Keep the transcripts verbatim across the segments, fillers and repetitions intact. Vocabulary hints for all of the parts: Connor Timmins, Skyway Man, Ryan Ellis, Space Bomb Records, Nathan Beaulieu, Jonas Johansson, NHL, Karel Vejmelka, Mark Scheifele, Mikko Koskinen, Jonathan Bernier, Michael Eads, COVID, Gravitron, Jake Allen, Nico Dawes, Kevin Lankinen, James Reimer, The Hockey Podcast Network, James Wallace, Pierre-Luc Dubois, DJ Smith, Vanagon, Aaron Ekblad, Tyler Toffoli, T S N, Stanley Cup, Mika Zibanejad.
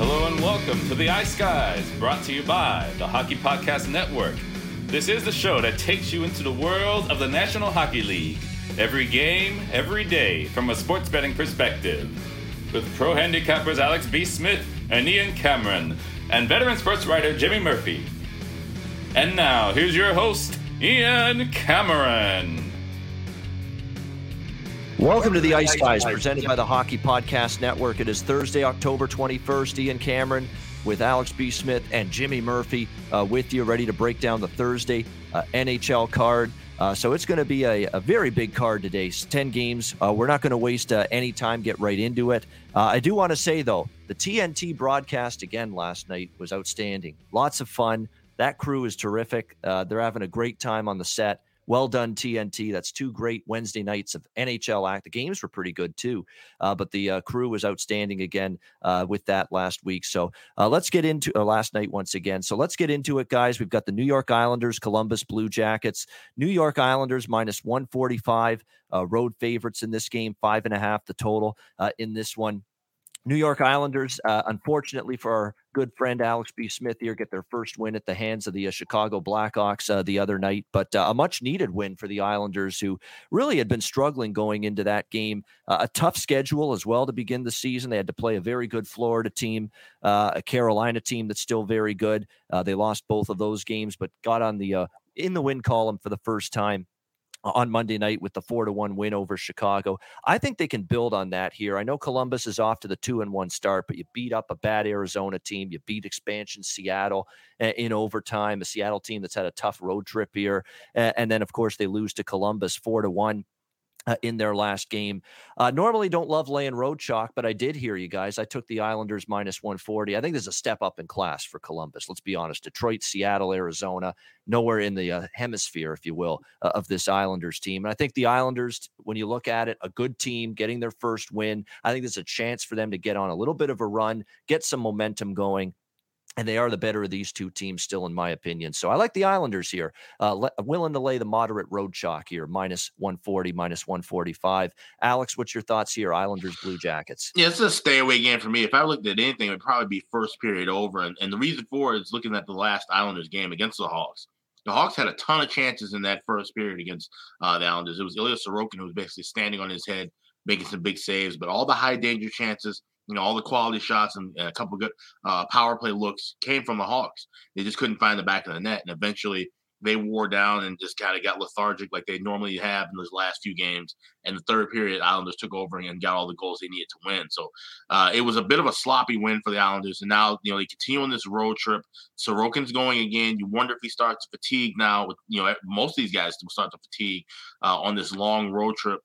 Hello and welcome to the Ice Guys, brought to you by the Hockey Podcast Network. This is the show that takes you into the world of the National Hockey League. Every game, every day, from a sports betting perspective. With pro handicappers Alex B. Smith and Ian Cameron, and veteran sports writer Jimmy Murphy. And now, here's your host, Ian Cameron. Welcome to the Ice Guys, presented by the Hockey Podcast Network. It is Thursday, October twenty-first. Ian Cameron with Alex B. Smith and Jimmy Murphy uh, with you, ready to break down the Thursday uh, N H L card. Uh, so it's going to be a, a very big card today. It's ten games. Uh, we're not going to waste uh, any time. Get right into it. Uh, I do want to say, though, the T N T broadcast again last night was outstanding. Lots of fun. That crew is terrific. Uh, they're having a great time on the set. Well done, T N T. That's two great Wednesday nights of N H L act. The games were pretty good, too. Uh, but the uh, crew was outstanding again uh, with that last week. So uh, let's get into uh, last night once again. So let's get into it, guys. We've got the New York Islanders, Columbus Blue Jackets. New York Islanders minus one forty-five. Uh, road favorites in this game, five and a half the total uh, in this one. New York Islanders, uh, unfortunately for our good friend Alex B. Smith here, get their first win at the hands of the uh, Chicago Blackhawks uh, the other night, but uh, a much-needed win for the Islanders, who really had been struggling going into that game. Uh, a tough schedule as well to begin the season. They had to play a very good Florida team, uh, a Carolina team that's still very good. Uh, they lost both of those games, but got on the uh, in the win column for the first time on Monday night with the four to one win over Chicago. I think they can build on that here. I know Columbus is off to the two and one start, but you beat up a bad Arizona team. You beat expansion Seattle in overtime, a Seattle team that's had a tough road trip here. And then of course they lose to Columbus four to one. Uh, in their last game. Uh, normally don't love laying road chalk, but I did hear you guys. I took the Islanders minus one forty. I think there's a step up in class for Columbus. Let's be honest. Detroit, Seattle, Arizona, nowhere in the uh, hemisphere, if you will, uh, of this Islanders team. And I think the Islanders, when you look at it, a good team getting their first win. I think there's a chance for them to get on a little bit of a run, get some momentum going. And they are the better of these two teams still, in my opinion. So I like the Islanders here. Uh, le- willing to lay the moderate road chalk here, minus one forty, minus one forty-five. Alex, what's your thoughts here? Islanders, Blue Jackets. Yeah, it's a stay-away game for me. If I looked at anything, it would probably be first period over. And, and the reason for it is looking at the last Islanders game against the Hawks. The Hawks had a ton of chances in that first period against uh, the Islanders. It was Ilya Sorokin who was basically standing on his head, making some big saves. But all the high-danger chances, you know, all the quality shots and a couple of good uh, power play looks came from the Hawks. They just couldn't find the back of the net. And eventually they wore down and just kind of got lethargic like they normally have in those last few games. And the third period, Islanders took over and got all the goals they needed to win. So uh, it was a bit of a sloppy win for the Islanders. And now, you know, they continue on this road trip. Sorokin's going again. You wonder if he starts to fatigue now. With, you know, most of these guys will start to fatigue uh, on this long road trip.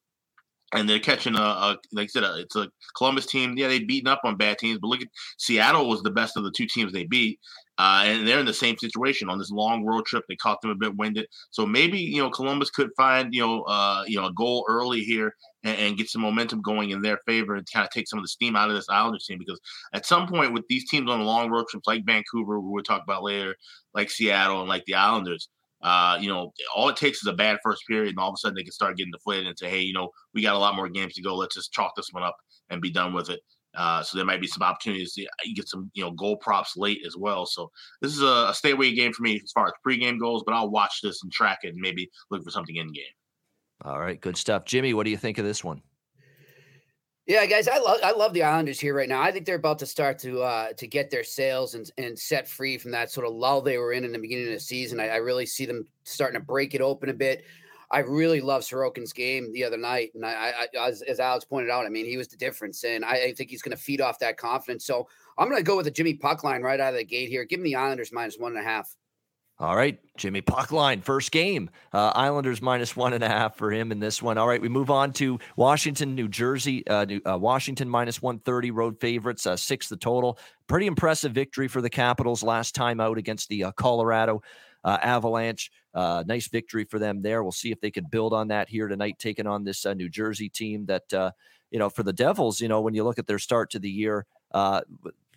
And they're catching a, a like I said, a, it's a Columbus team. Yeah, they've beaten up on bad teams, but look at Seattle was the best of the two teams they beat, uh, and they're in the same situation on this long road trip. They caught them a bit winded, so maybe you know Columbus could find you know uh, you know a goal early here and, and get some momentum going in their favor and kind of take some of the steam out of this Islanders team, because at some point with these teams on the long road trips like Vancouver, who we'll talk about later, like Seattle and like the Islanders. Uh, you know, all it takes is a bad first period, and all of a sudden they can start getting deflated and say, hey, you know, we got a lot more games to go. Let's just chalk this one up and be done with it. Uh, so there might be some opportunities to get some, you know, goal props late as well. So this is a, a stay-away game for me as far as pregame goes, but I'll watch this and track it and maybe look for something in-game. All right, good stuff. Jimmy, what do you think of this one? Yeah, guys, I love I love the Islanders here right now. I think they're about to start to uh, to get their sails and and set free from that sort of lull they were in in the beginning of the season. I, I really see them starting to break it open a bit. I really love Sorokin's game the other night, and I, I as, as Alex pointed out, I mean, he was the difference, and I, I think he's going to feed off that confidence. So I'm going to go with the Jimmy Puck line right out of the gate here. Give him the Islanders minus one and a half. All right, Jimmy Puckline, first game. Uh, Islanders minus one and a half for him in this one. All right, we move on to Washington, New Jersey. Uh, New, uh, Washington minus one thirty, road favorites, uh, six the total. Pretty impressive victory for the Capitals last time out against the uh, Colorado uh, Avalanche. Uh, nice victory for them there. We'll see if they can build on that here tonight, taking on this uh, New Jersey team that, uh, you know, for the Devils, you know, when you look at their start to the year, uh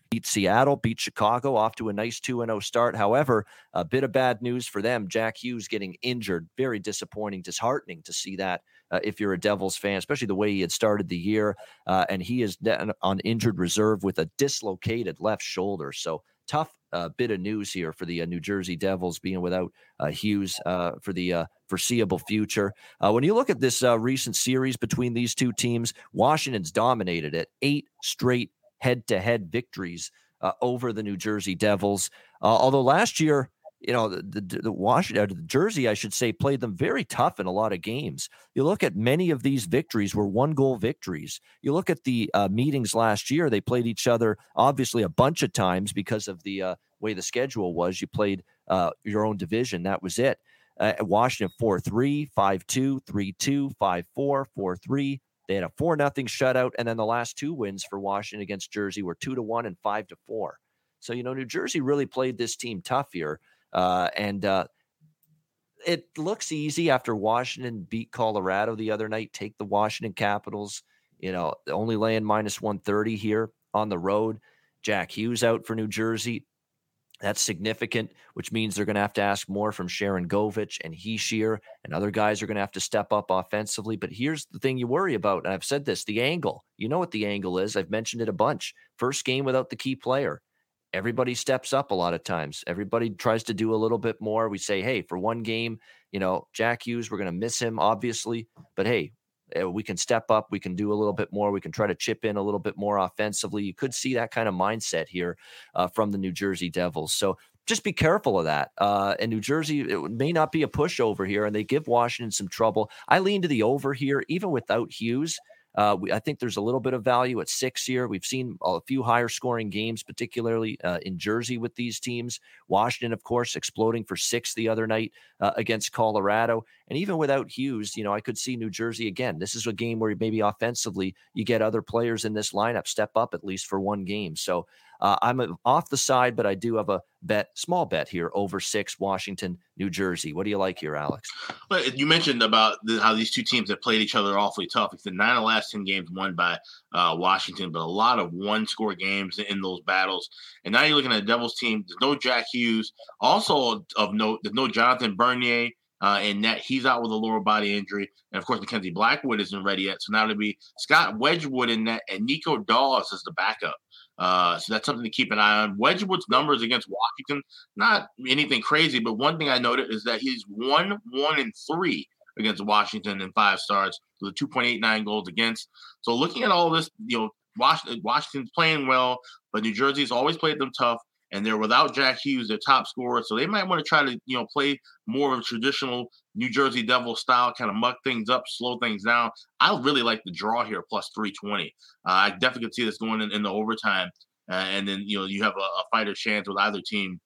beat Seattle, beat Chicago, off to a nice two and oh start. However, a bit of bad news for them. Jack Hughes getting injured. Very disappointing, disheartening to see that uh, if you're a Devils fan, especially the way he had started the year. Uh, and he is on injured reserve with a dislocated left shoulder. So tough uh, bit of news here for the uh, New Jersey Devils being without uh, Hughes uh, for the uh, foreseeable future. Uh, when you look at this uh, recent series between these two teams, Washington's dominated it. Eight straight head-to-head victories uh, over the New Jersey Devils. Uh, although last year, you know, the, the, the Washington, the Jersey, I should say, played them very tough in a lot of games. You look at many of these victories were one-goal victories. You look at the uh, meetings last year, they played each other obviously a bunch of times because of the uh, way the schedule was. You played uh, your own division. That was it. Uh, Washington four three, five two, three two, five four, four three. They had a four nothing shutout, and then the last two wins for Washington against Jersey were two to one and five to four. So, you know, New Jersey really played this team tough here, uh, and uh, it looks easy after Washington beat Colorado the other night. Take the Washington Capitals, you know, only laying minus one thirty here on the road. Jack Hughes out for New Jersey. That's significant, which means they're going to have to ask more from Šarangovič and Heeshear, and other guys are going to have to step up offensively. But here's the thing you worry about, and I've said this, the angle. You know what the angle is. I've mentioned it a bunch. First game without the key player. Everybody steps up a lot of times. Everybody tries to do a little bit more. We say, hey, for one game, you know, Jack Hughes, we're going to miss him, obviously. But, hey, we can step up. We can do a little bit more. We can try to chip in a little bit more offensively. You could see that kind of mindset here uh, from the New Jersey Devils. So just be careful of that. Uh, and New Jersey, it may not be a pushover here, and they give Washington some trouble. I lean to the over here, even without Hughes. Uh, we, I think there's a little bit of value at six here. We've seen a few higher scoring games, particularly uh, in Jersey with these teams. Washington, of course, exploding for six the other night uh, against Colorado. And even without Hughes, you know, I could see New Jersey again. This is a game where maybe offensively you get other players in this lineup step up at least for one game. So uh, I'm off the side, but I do have a bet, small bet here, over six, Washington, New Jersey. What do you like here, Alex? Well, you mentioned about the, how these two teams have played each other awfully tough. It's the nine of the last ten games won by uh, Washington, but a lot of one-score games in those battles. And now you're looking at a Devils team. There's no Jack Hughes. Also of note, there's no Jonathan Bernier, uh, and that he's out with a lower body injury. And, of course, Mackenzie Blackwood isn't ready yet. So now it'll be Scott Wedgwood in net, and Nico Dawes is the backup. Uh, so that's something to keep an eye on. Wedgwood's numbers against Washington, not anything crazy, but one thing I noted is that he's one, one, and three against Washington in five starts with a two point eight nine goals against. So looking at all this, you know, Washington, Washington's playing well, but New Jersey's always played them tough, and they're without Jack Hughes, their top scorer. So they might want to try to, you know, play more of a traditional New Jersey Devil style, kind of muck things up, slow things down. I really like the draw here, plus three twenty. Uh, I definitely could see this going in, in the overtime. Uh, and then, you know, you have a, a fighter chance with either team.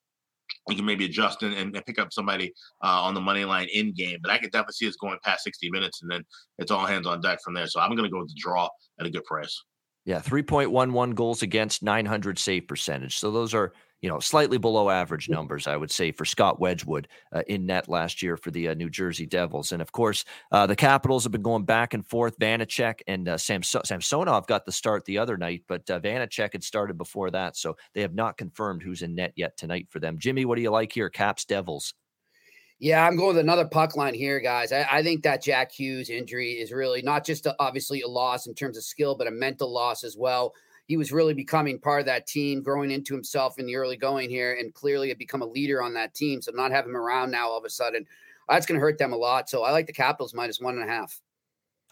You can maybe adjust and, and pick up somebody uh, on the money line in game. But I could definitely see this going past sixty minutes, and then it's all hands on deck from there. So I'm going to go with the draw at a good price. Yeah, three point one one goals against, nine hundred save percentage. So those are, you know, slightly below average numbers, I would say, for Scott Wedgwood uh, in net last year for the uh, New Jersey Devils. And, of course, uh, the Capitals have been going back and forth. Vanacek and uh, Samso- Samsonov got the start the other night, but uh, Vanacek had started before that, so they have not confirmed who's in net yet tonight for them. Jimmy, what do you like here, Caps, Devils? Yeah, I'm going with another puck line here, guys. I, I think that Jack Hughes injury is really not just a, obviously a loss in terms of skill, but a mental loss as well. He was really becoming part of that team, growing into himself in the early going here, and clearly had become a leader on that team. So not having him around now all of a sudden, that's going to hurt them a lot. So I like the Capitals minus one and a half.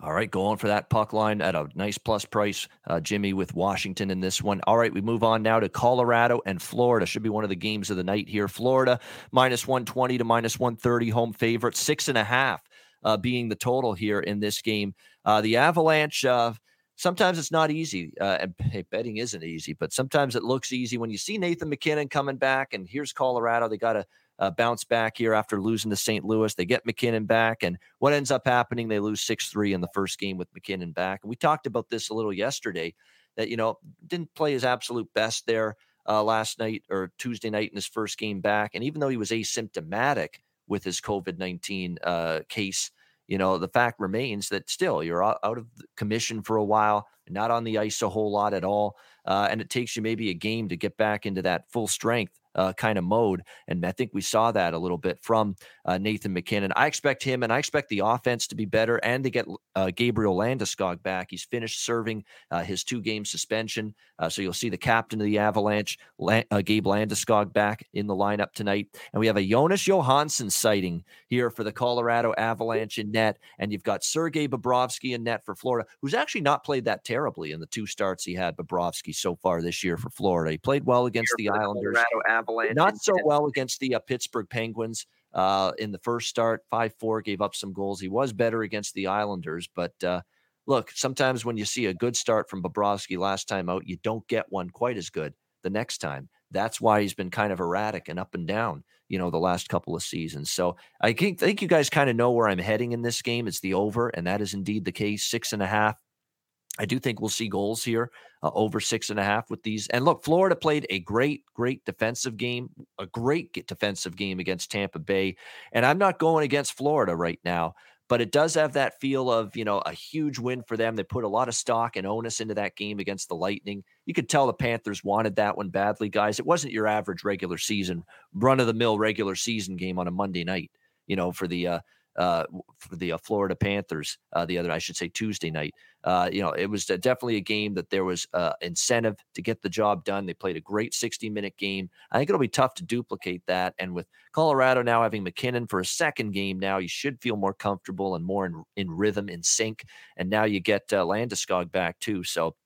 All right, going for that puck line at a nice plus price, uh, Jimmy, with Washington in this one. All right, we move on now to Colorado and Florida. Should be one of the games of the night here. Florida, minus one twenty to minus one thirty, home favorite, six and a half uh, being the total here in this game. Uh, the Avalanche... Uh, Sometimes it's not easy, uh, and hey, betting isn't easy, but sometimes it looks easy. When you see Nathan McKinnon coming back, and here's Colorado, they got a, uh, bounce back here after losing to Saint Louis. They get McKinnon back, and what ends up happening, they lose six three in the first game with McKinnon back. And we talked about this a little yesterday, that, you know, didn't play his absolute best there uh, last night or Tuesday night in his first game back. And even though he was asymptomatic with his COVID nineteen uh, case, you know, the fact remains that still you're out of commission for a while, not on the ice a whole lot at all. Uh, and it takes you maybe a game to get back into that full strength uh, kind of mode. And I think we saw that a little bit from uh, Nathan McKinnon. I expect him, and I expect the offense to be better and to get uh, Gabriel Landeskog back. He's finished serving uh, his two-game suspension. Uh, so you'll see the captain of the Avalanche, La- uh, Gabe Landeskog, back in the lineup tonight. And we have a Jonas Johansson sighting here for the Colorado Avalanche in net. And you've got Sergei Bobrovsky in net for Florida, who's actually not played that terribly in the two starts he had, Bobrovsky, so far this year for Florida. He played well against the Islanders, not so well against the uh, Pittsburgh Penguins uh, in the first start, five four, gave up some goals. He was better against the Islanders, but uh, look, sometimes when you see a good start from Bobrovsky last time out, you don't get one quite as good the next time. That's why he's been kind of erratic and up and down, you know, the last couple of seasons. So I think, I think you guys kind of know where I'm heading in this game. It's the over, and that is indeed the case, six and a half. I do think we'll see goals here uh, over six and a half with these. And look, Florida played a great, great defensive game, a great defensive game against Tampa Bay. And I'm not going against Florida right now, but it does have that feel of, you know, a huge win for them. They put a lot of stock and onus into that game against the Lightning. You could tell the Panthers wanted that one badly, guys. It wasn't your average regular season, run-of-the-mill regular season game on a Monday night, you know, for the uh, – Uh, for the uh, Florida Panthers, uh, the other, I should say Tuesday night. Uh, you know, it was definitely a game that there was uh, incentive to get the job done. They played a great sixty minute game. I think it'll be tough to duplicate that. And with Colorado now having McKinnon for a second game now, you should feel more comfortable and more in, in rhythm, in sync. And now you get uh, Landeskog back too. So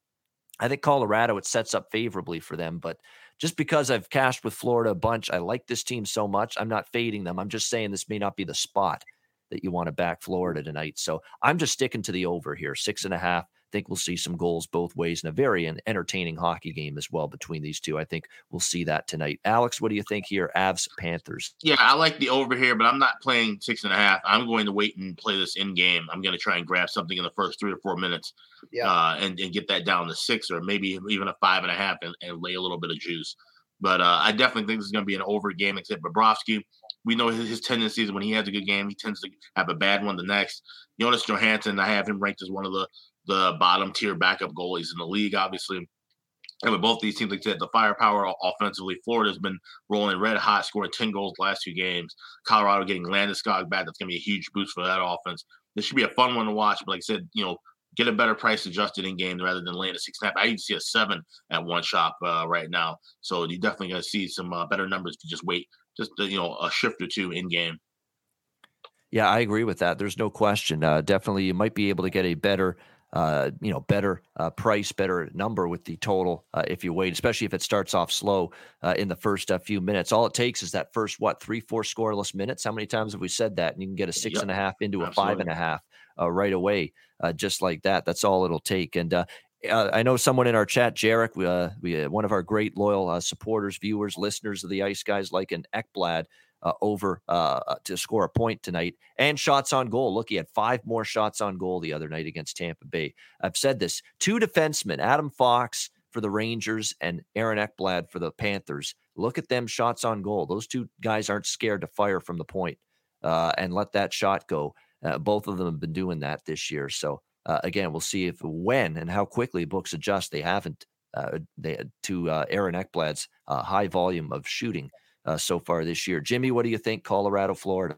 I think Colorado, it sets up favorably for them, but just because I've cashed with Florida a bunch, I like this team so much, I'm not fading them. I'm just saying this may not be the spot that you want to back Florida tonight. So I'm just sticking to the over here, six and a half. I think we'll see some goals both ways and a very entertaining hockey game as well between these two. I think we'll see that tonight. Alex, what do you think here? Avs, Panthers. Yeah, I like the over here, but I'm not playing six and a half. I'm going to wait and play this in game. I'm going to try and grab something in the first three or four minutes yeah. uh, and, and get that down to six or maybe even a five and a half and, and lay a little bit of juice. But uh, I definitely think this is going to be an over game, except Bobrovsky. We know his, his tendencies when he has a good game, he tends to have a bad one the next. Jonas Johansson, I have him ranked as one of the, the bottom tier backup goalies in the league, obviously. And with both these teams, like I said, the firepower offensively, Florida's been rolling red hot, scoring ten goals the last few games. Colorado getting Landeskog back. That's going to be a huge boost for that offense. This should be a fun one to watch. But like I said, you know, get a better price adjusted in game rather than laying a six and a half. I even see a seven at one shop uh, right now. So you're definitely going to see some uh, better numbers if you just wait. Just, you know, a shift or two in game. Yeah, I agree with that. There's no question. Uh, definitely, you might be able to get a better, uh, you know, better uh, price, better number with the total uh, if you wait, especially if it starts off slow uh, in the first uh, few minutes. All it takes is that first, what, three, four scoreless minutes? How many times have we said that? And you can get a six yep. and a half into Absolutely. a five and a half uh, right away, uh, just like that. That's all it'll take. And, uh, Uh, I know someone in our chat, Jarek, uh, we, uh, one of our great loyal uh, supporters, viewers, listeners of the Ice Guys, like an Ekblad uh, over uh, to score a point tonight. And shots on goal. Look, he had five more shots on goal the other night against Tampa Bay. I've said this. Two defensemen, Adam Fox for the Rangers and Aaron Ekblad for the Panthers. Look at them shots on goal. Those two guys aren't scared to fire from the point uh, and let that shot go. Uh, both of them have been doing that this year, so. Uh, again, we'll see if when and how quickly books adjust. They haven't uh, they, to uh, Aaron Ekblad's uh, high volume of shooting uh, so far this year. Jimmy, what do you think? Colorado, Florida.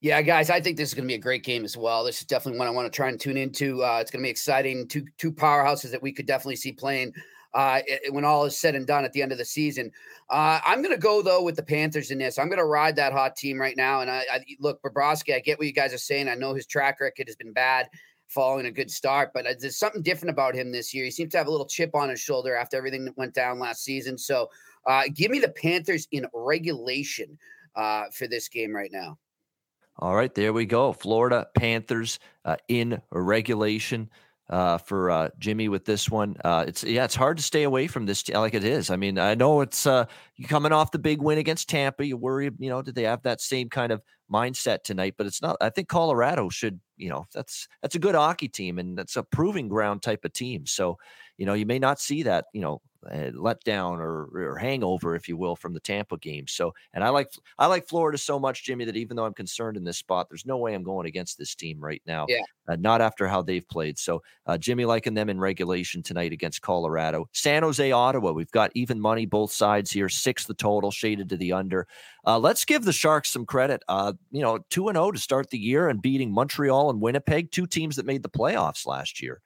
Yeah, guys, I think this is going to be a great game as well. This is definitely one I want to try and tune into. Uh, it's going to be exciting. Two two powerhouses that we could definitely see playing uh, when all is said and done at the end of the season. Uh, I'm going to go, though, with the Panthers in this. I'm going to ride that hot team right now. And, I, I look, Bobrovsky, I get what you guys are saying. I know his track record has been bad, following a good start, but there's something different about him this year. He seems to have a little chip on his shoulder after everything that went down last season. So uh, give me the Panthers in regulation uh, for this game right now. All right, there we go. Florida Panthers uh, in regulation. uh, for uh, Jimmy with this one. Uh, it's yeah, it's hard to stay away from this like it is. I mean, I know it's uh, you coming off the big win against Tampa. You worry, you know, did they have that same kind of mindset tonight? But it's not. I think Colorado should, you know, that's that's a good hockey team, and that's a proving ground type of team. So, you know, you may not see that, you know, letdown or, or hangover, if you will, from the Tampa game. So, and I like, I like Florida so much, Jimmy, that even though I'm concerned in this spot, there's no way I'm going against this team right now. Yeah. Uh, not after how they've played. So uh, Jimmy liking them in regulation tonight against Colorado. San Jose, Ottawa. We've got even money, both sides here. Six the total, shaded to the under. Uh, let's give the Sharks some credit. Uh, you know, two and oh to start the year and beating Montreal and Winnipeg, two teams that made the playoffs last year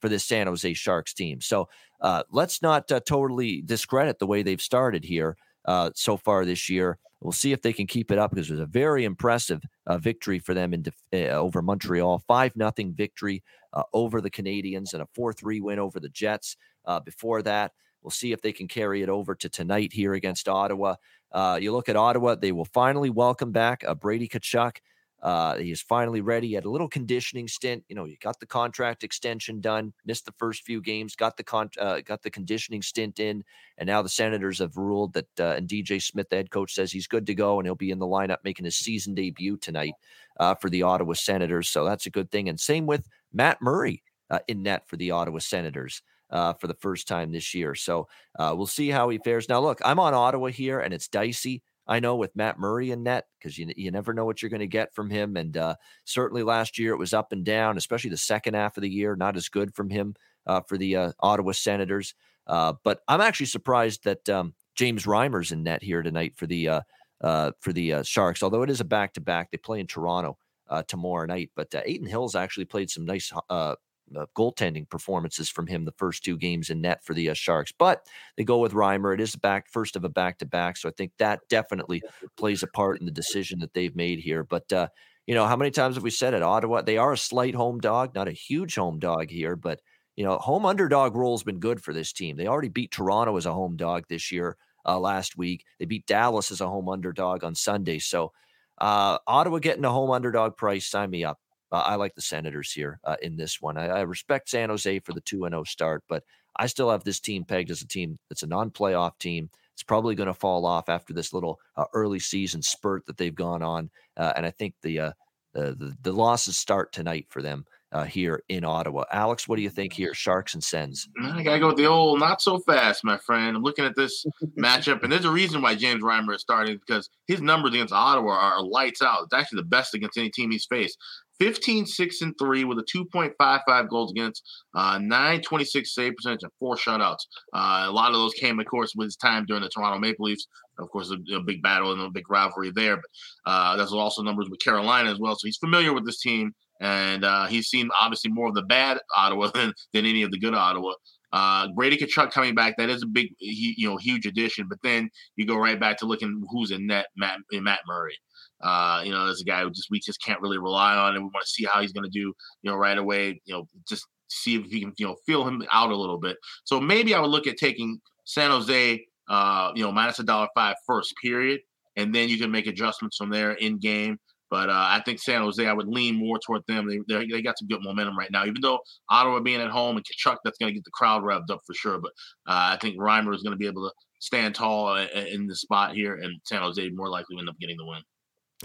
for this San Jose Sharks team. So uh, let's not uh, totally discredit the way they've started here uh, so far this year. We'll see if they can keep it up, because it was a very impressive uh, victory for them in def- uh, over Montreal. five nothing victory uh, over the Canadiens and a four three win over the Jets uh, before that. We'll see if they can carry it over to tonight here against Ottawa. Uh, you look at Ottawa, they will finally welcome back uh, Brady Kachuk. Uh, he is finally ready. He had a little conditioning stint. You know, he got the contract extension done, missed the first few games, got the con- uh, got the conditioning stint in, and now the Senators have ruled that, uh, and D J Smith, the head coach, says he's good to go, and he'll be in the lineup making his season debut tonight uh, for the Ottawa Senators. So that's a good thing. And same with Matt Murray uh, in net for the Ottawa Senators uh, for the first time this year. So uh, we'll see how he fares. Now, look, I'm on Ottawa here, and it's dicey, I know, with Matt Murray in net, because you you never know what you're going to get from him. And uh, certainly last year it was up and down, especially the second half of the year, not as good from him uh, for the uh, Ottawa Senators. Uh, but I'm actually surprised that um, James Reimer's in net here tonight for the uh, uh, for the uh, Sharks, although it is a back-to-back. They play in Toronto uh, tomorrow night. But uh, Ayton Hill's actually played some nice uh, uh, goaltending performances from him the first two games in net for the uh, Sharks, but they go with Reimer. It is the back first of a back-to-back. So I think that definitely plays a part in the decision that they've made here. But uh, you know, how many times have we said at Ottawa, they are a slight home dog, not a huge home dog here, but you know, home underdog role's been good for this team. They already beat Toronto as a home dog this year. Uh, last week, they beat Dallas as a home underdog on Sunday. So uh, Ottawa getting a home underdog price, sign me up. Uh, I like the Senators here uh, in this one. I, I respect San Jose for the two and oh start, but I still have this team pegged as a team that's a non-playoff team. It's probably going to fall off after this little uh, early season spurt that they've gone on. Uh, and I think the, uh, the, the the losses start tonight for them uh, here in Ottawa. Alex, what do you think here? Sharks and Sens. I got to go with the old not so fast, my friend. I'm looking at this matchup, and there's a reason why James Reimer is starting, because his numbers against Ottawa are lights out. It's actually the best against any team he's faced. fifteen, six, and three with a two point five five goals against, uh, nine twenty-six save percentage, and four shutouts. Uh, a lot of those came, of course, with his time during the Toronto Maple Leafs. Of course, a, a big battle and a big rivalry there. But uh, that's also numbers with Carolina as well. So he's familiar with this team, and uh, he's seen obviously more of the bad Ottawa than, than any of the good Ottawa. Uh, Brady Kachuk coming back, that is a big, he, you know, huge addition. But then you go right back to looking who's in net, Matt, in Matt Murray. Uh, you know, there's a guy who just we just can't really rely on, and we want to see how he's going to do, you know, right away, you know, just see if he can, you know, feel him out a little bit. So maybe I would look at taking San Jose, uh, you know, minus a dollar five first period, and then you can make adjustments from there in game. But uh, I think San Jose, I would lean more toward them. They they got some good momentum right now, even though Ottawa being at home and Kachuk, that's going to get the crowd revved up for sure. But uh, I think Reimer is going to be able to stand tall in the spot here, and San Jose more likely end up getting the win.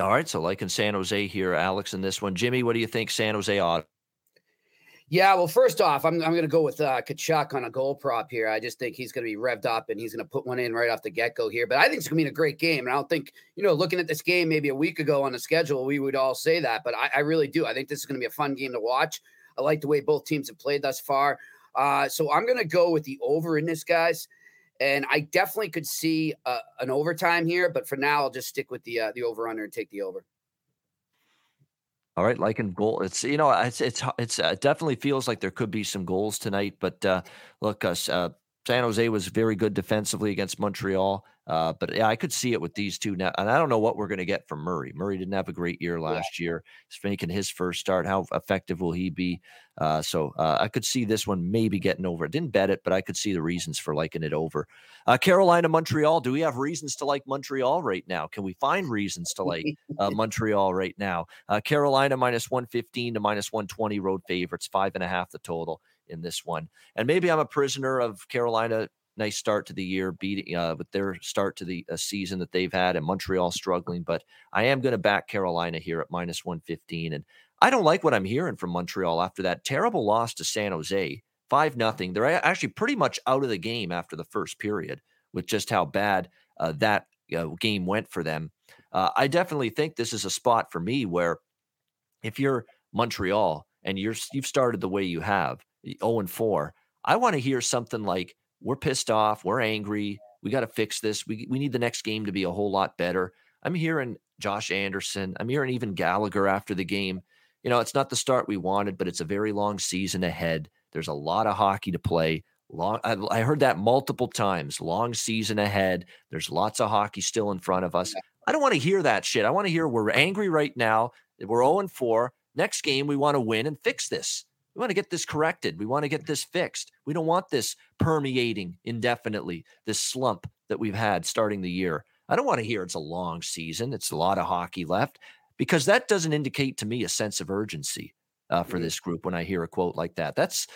All right, so like in San Jose here, Alex, in this one. Jimmy, what do you think, San Jose Ottawa? Yeah, well, first off, I'm I'm going to go with uh, Kachuk on a goal prop here. I just think he's going to be revved up, and he's going to put one in right off the get-go here. But I think it's going to be a great game, and I don't think, you know, looking at this game maybe a week ago on the schedule, we would all say that, but I, I really do. I think this is going to be a fun game to watch. I like the way both teams have played thus far. Uh, so I'm going to go with the over in this, guys. And I definitely could see uh, an overtime here, but for now, I'll just stick with the uh, the over-under and take the over. All right, like in goal, it's you know, it's it's it's uh, it definitely feels like there could be some goals tonight. But uh, look, us uh, San Jose was very good defensively against Montreal. Uh, but yeah, I could see it with these two now. And I don't know what we're going to get from Murray. Murray didn't have a great year last yeah. year. He's making his first start. How effective will he be? Uh, so uh, I could see this one maybe getting over. I didn't bet it, but I could see the reasons for liking it over. Uh, Carolina, Montreal. Do we have reasons to like Montreal right now? Can we find reasons to like uh, Montreal right now? Uh, Carolina minus one fifteen to minus one twenty road favorites, five and a half the total in this one. And maybe I'm a prisoner of Carolina. Nice start to the year, beating uh, with their start to the uh, season that they've had, and Montreal struggling. But I am going to back Carolina here at minus one fifteen. And I don't like what I'm hearing from Montreal after that terrible loss to San Jose, five nothing. They're actually pretty much out of the game after the first period with just how bad uh, that uh, game went for them. Uh, I definitely think this is a spot for me where if you're Montreal and you're, you've started the way you have, oh and four, I want to hear something like, we're pissed off. We're angry. We got to fix this. We we need the next game to be a whole lot better. I'm hearing Josh Anderson. I'm hearing even Gallagher after the game. You know, it's not the start we wanted, but it's a very long season ahead. There's a lot of hockey to play. Long, I, I heard that multiple times. Long season ahead. There's lots of hockey still in front of us. I don't want to hear that shit. I want to hear we're angry right now. We're oh and four. Next game, we want to win and fix this. We want to get this corrected. We want to get this fixed. We don't want this permeating indefinitely, this slump that we've had starting the year. I don't want to hear it's a long season. It's a lot of hockey left, because that doesn't indicate to me a sense of urgency uh, for this group when I hear a quote like that. That's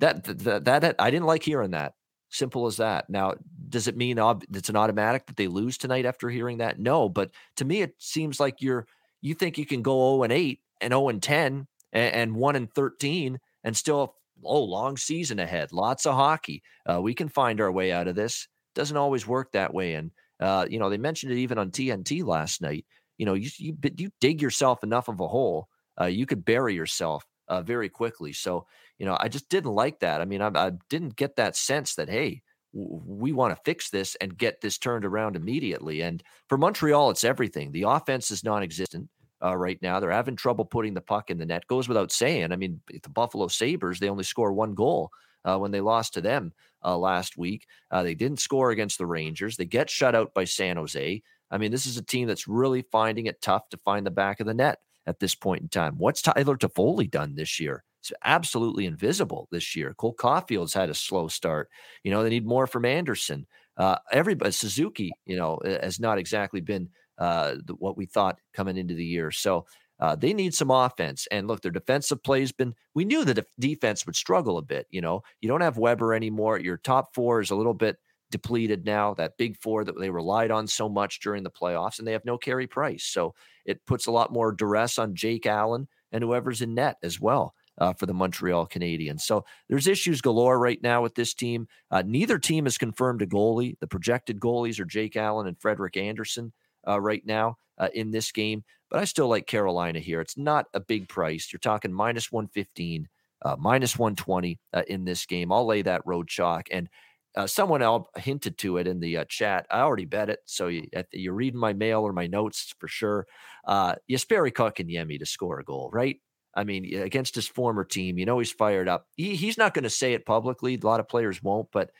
that, that, that, that I didn't like hearing that. Simple as that. Now, does it mean ob- it's an automatic that they lose tonight after hearing that? No, but to me, it seems like you're, you think you can go oh and eight and oh and ten and one and thirteen and still, oh, long season ahead. Lots of hockey. Uh, we can find our way out of this. Doesn't always work that way. And, uh, you know, they mentioned it even on T N T last night. You know, you, you, you dig yourself enough of a hole, uh, you could bury yourself uh, very quickly. So, you know, I just didn't like that. I mean, I, I didn't get that sense that, hey, w- we want to fix this and get this turned around immediately. And for Montreal, it's everything. The offense is non-existent. Uh, right now, they're having trouble putting the puck in the net. Goes without saying. I mean, the Buffalo Sabres, they only score one goal uh, when they lost to them uh, last week. Uh, they didn't score against the Rangers. They get shut out by San Jose. I mean, this is a team that's really finding it tough to find the back of the net at this point in time. What's Tyler Toffoli done this year? It's absolutely invisible this year. Cole Caulfield's had a slow start. You know, they need more from Anderson. Uh, everybody, Suzuki, you know, has not exactly been uh, the, what we thought coming into the year. So uh, they need some offense, and look, their defensive play has been, we knew the def- defense would struggle a bit. You know, you don't have Weber anymore. Your top four is a little bit depleted now, that big four that they relied on so much during the playoffs, and they have no Carey Price. So it puts a lot more duress on Jake Allen and whoever's in net as well uh, for the Montreal Canadiens. So there's issues galore right now with this team. Uh, neither team has confirmed a goalie. The projected goalies are Jake Allen and Frederik Anderson. Uh, right now uh, in this game, but I still like Carolina here. It's not a big price. You're talking minus one fifteen, uh, minus one twenty uh, in this game. I'll lay that road chalk, and uh, someone else hinted to it in the uh, chat. I already bet it, so you, you're reading my mail or my notes for sure. Uh, Jesperi Kotkaniemi to score a goal, right? I mean, against his former team, you know he's fired up. He, he's not going to say it publicly. A lot of players won't, but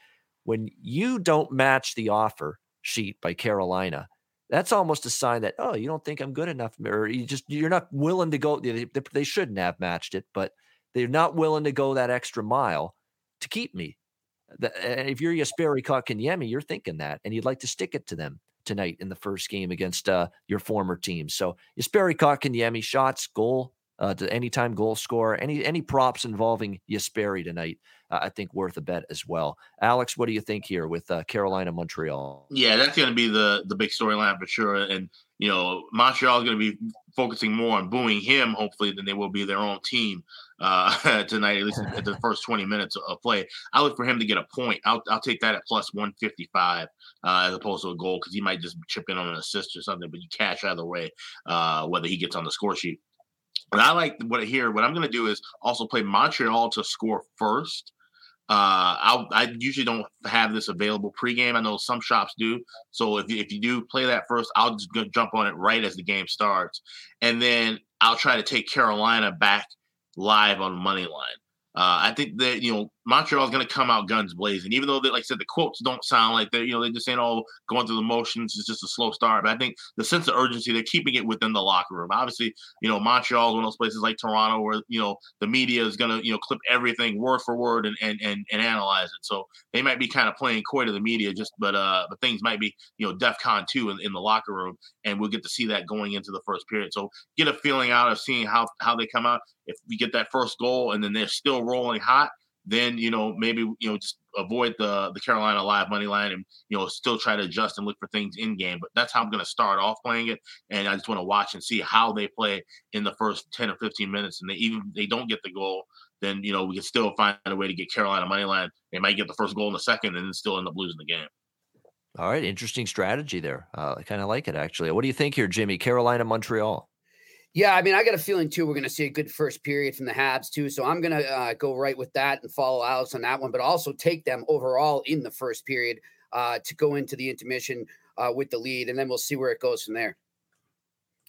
when you don't match the offer sheet by Carolina, that's almost a sign that, oh, you don't think I'm good enough, or you just, you're not willing to go. They, they shouldn't have matched it, but they're not willing to go that extra mile to keep me. The, and if you're Jesperi Kotkaniemi, you're thinking that, and you'd like to stick it to them tonight in the first game against uh, your former team. So Jesperi Kotkaniemi, shots, goal, uh, to anytime goal scorer, any any props involving Jesperi tonight, uh, I think worth a bet as well. Alex, what do you think here with uh, Carolina, Montreal? Yeah, that's going to be the the big storyline for sure. And you know, Montreal is going to be focusing more on booing him, hopefully, than they will be their own team uh, tonight. At least at the first twenty minutes of play, I look for him to get a point. I'll I'll take that at plus one fifty five uh, as opposed to a goal, because he might just chip in on an assist or something. But you cash either way, uh, whether he gets on the score sheet. And I like what I hear. What I'm going to do is also play Montreal to score first. Uh, I'll, I usually don't have this available pregame. I know some shops do. So if, if you do play that first, I'll just go jump on it right as the game starts. And then I'll try to take Carolina back live on the money line. Uh, I think that, you know, Montreal's going to come out guns blazing, even though, they, like I said, the quotes don't sound like they're, you know, they just ain't all going through the motions. It's just a slow start. But I think the sense of urgency, they're keeping it within the locker room. Obviously, you know, Montreal is one of those places like Toronto where, you know, the media is going to, you know, clip everything word for word and, and, and, and analyze it. So they might be kind of playing coy to the media just, but, uh, but things might be, you know, DEFCON two in, in the locker room. And we'll get to see that going into the first period. So get a feeling out of seeing how, how they come out. If we get that first goal and then they're still rolling hot, then, you know, maybe, you know, just avoid the the Carolina live money line and, you know, still try to adjust and look for things in game. But that's how I'm going to start off playing it. And I just want to watch and see how they play in the first ten or fifteen minutes. And they even if they don't get the goal, then, you know, we can still find a way to get Carolina money line. They might get the first goal in the second and then still end up losing the game. All right. Interesting strategy there. Uh, I kind of like it, actually. What do you think here, Jimmy? Carolina, Montreal. Yeah, I mean, I got a feeling, too, we're going to see a good first period from the Habs, too. So I'm going to uh, go right with that and follow Alex on that one, but also take them overall in the first period uh, to go into the intermission uh, with the lead, and then we'll see where it goes from there.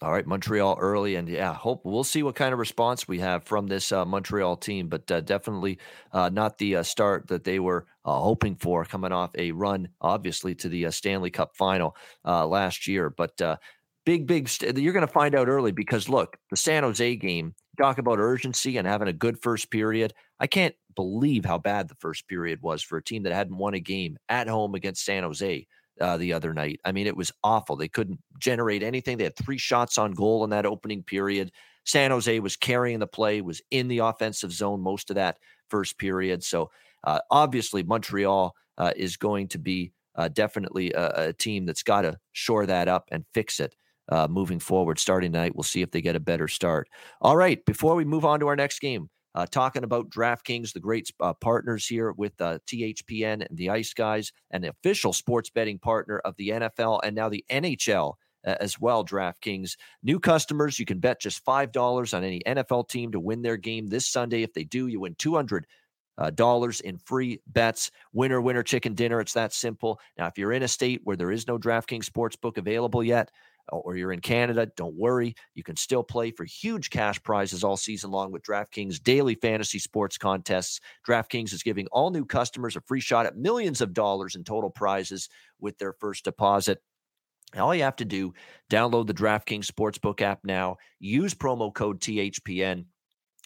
All right, Montreal early, and yeah, hope we'll see what kind of response we have from this uh, Montreal team, but uh, definitely uh, not the uh, start that they were uh, hoping for coming off a run, obviously, to the uh, Stanley Cup final uh, last year, but uh Big, big, st- you're going to find out early because, look, the San Jose game, talk about urgency and having a good first period. I can't believe how bad the first period was for a team that hadn't won a game at home against San Jose uh, the other night. I mean, it was awful. They couldn't generate anything. They had three shots on goal in that opening period. San Jose was carrying the play, was in the offensive zone most of that first period. So, uh, obviously, Montreal uh, is going to be uh, definitely a, a team that's got to shore that up and fix it. Uh, moving forward, starting tonight, we'll see if they get a better start. All right, before we move on to our next game, uh, talking about DraftKings, the great uh, partners here with uh, T H P N and the Ice Guys, an official sports betting partner of the N F L and now the N H L uh, as well, DraftKings. New customers, you can bet just five dollars on any N F L team to win their game this Sunday. If they do, you win two hundred dollars Uh, dollars in free bets. Winner, winner, chicken dinner. It's that simple. Now, if you're in a state where there is no DraftKings Sportsbook available yet, or you're in Canada, don't worry. You can still play for huge cash prizes all season long with DraftKings daily fantasy sports contests. DraftKings is giving all new customers a free shot at millions of dollars in total prizes with their first deposit. All you have to do, download the DraftKings Sportsbook app now. Use promo code T H P N.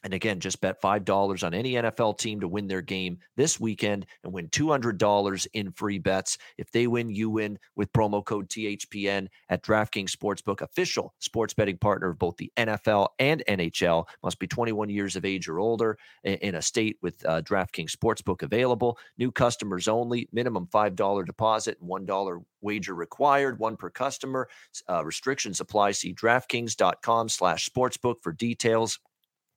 And again, just bet five dollars on any N F L team to win their game this weekend and win two hundred dollars in free bets. If they win, you win with promo code T H P N at DraftKings Sportsbook, official sports betting partner of both the N F L and N H L. Must be twenty-one years of age or older in a state with uh, DraftKings Sportsbook available. New customers only, minimum five dollars deposit and one dollar wager required, one per customer. Uh, restrictions apply. See DraftKings.com slash sportsbook for details.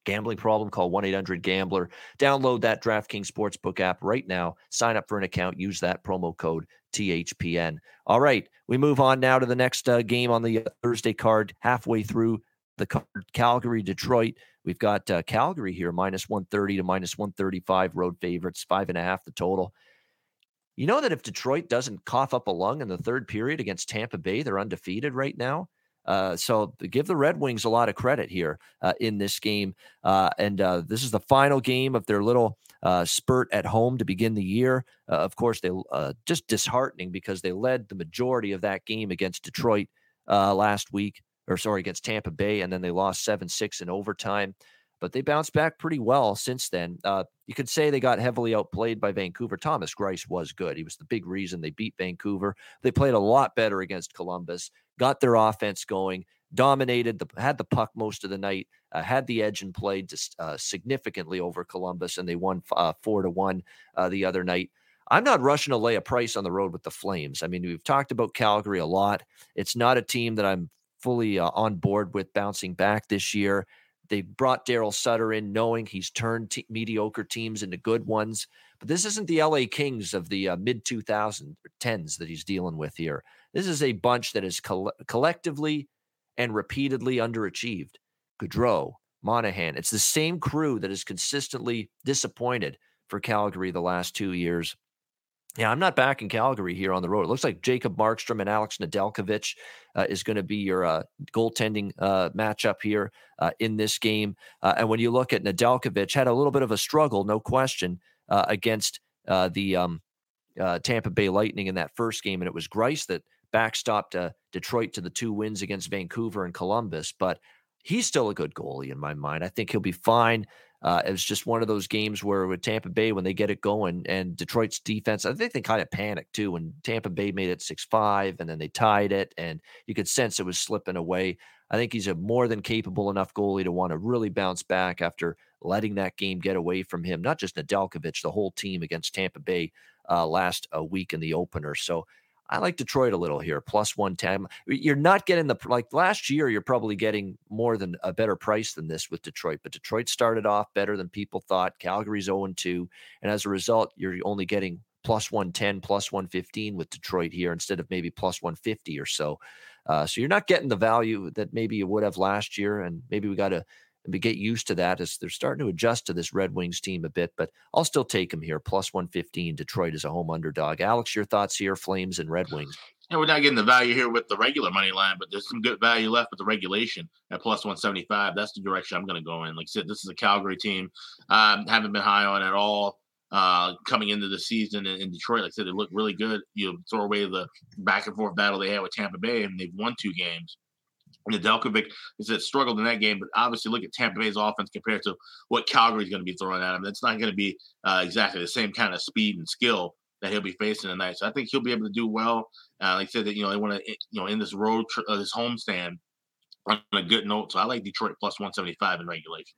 Gambling problem, call one eight hundred gambler. Download that DraftKings Sportsbook app right now. Sign up for an account. Use that promo code T H P N. All right, we move on now to the next uh, game on the Thursday card, halfway through the card, Calgary, Detroit. We've got uh, Calgary here, minus one thirty to minus one thirty-five, road favorites, five and a half the total. You know that if Detroit doesn't cough up a lung in the third period against Tampa Bay, they're undefeated right now. Uh, so give the Red Wings a lot of credit here uh, in this game. Uh, and uh, this is the final game of their little uh, spurt at home to begin the year. Uh, of course, they uh, just disheartening because they led the majority of that game against Detroit uh, last week, or sorry, against Tampa Bay. And then they lost seven six in overtime, but they bounced back pretty well since then. Uh, you could say they got heavily outplayed by Vancouver. Thomas Greiss was good. He was the big reason they beat Vancouver. They played a lot better against Columbus, got their offense going, dominated, the, had the puck most of the night, uh, had the edge in play just, uh, significantly over Columbus, and they won uh, four to one uh, the other night. I'm not rushing to lay a price on the road with the Flames. I mean, we've talked about Calgary a lot. It's not a team that I'm fully uh, on board with bouncing back this year. They brought Daryl Sutter in knowing he's turned te- mediocre teams into good ones. But this isn't the L A Kings of the uh, mid two thousands or tens that he's dealing with here. This is a bunch that is coll- collectively and repeatedly underachieved. Gaudreau, Monahan. It's the same crew that is consistently disappointed for Calgary the last two years. Yeah, I'm not backing Calgary here on the road. It looks like Jacob Markstrom and Alex Nedeljkovic uh, is going to be your uh, goaltending uh, matchup here uh, in this game. Uh, and when you look at Nedeljkovic, had a little bit of a struggle, no question, uh, against uh, the um, uh, Tampa Bay Lightning in that first game. And it was Greiss that backstopped uh, Detroit to the two wins against Vancouver and Columbus. But he's still a good goalie in my mind. I think he'll be fine. Uh, it was just one of those games where with Tampa Bay, when they get it going and Detroit's defense, I think they kind of panicked too when Tampa Bay made it six five and then they tied it and you could sense it was slipping away. I think he's a more than capable enough goalie to want to really bounce back after letting that game get away from him, not just Nedeljkovic, the whole team against Tampa Bay uh, last uh, week in the opener. So I like Detroit a little here, plus one ten. You're not getting the, like last year, you're probably getting more than a better price than this with Detroit, but Detroit started off better than people thought. Calgary's oh and two, and as a result, you're only getting plus one ten, plus one fifteen with Detroit here instead of maybe plus one fifty or so. Uh, so you're not getting the value that maybe you would have last year, and maybe we got to get used to that as they're starting to adjust to this Red Wings team a bit, but I'll still take them here. Plus one fifteen, Detroit is a home underdog. Alex, your thoughts here, Flames and Red Wings. Yeah, we're not getting the value here with the regular money line, but there's some good value left with the regulation at plus one seventy-five. That's the direction I'm going to go in. Like I said, this is a Calgary team. Um, haven't been high on at all. Uh, coming into the season in, in Detroit, like I said, they look really good. You know, throw away the back and forth battle they had with Tampa Bay, and they've won two games. Nedeljkovic is that struggled in that game, but obviously look at Tampa Bay's offense compared to what Calgary's going to be throwing at him. That's not going to be uh, exactly the same kind of speed and skill that he'll be facing tonight. So I think he'll be able to do well. Uh, like I said, that you know they want to you know end this road tr- uh, this homestand on a good note. So I like Detroit plus one seventy-five in regulation.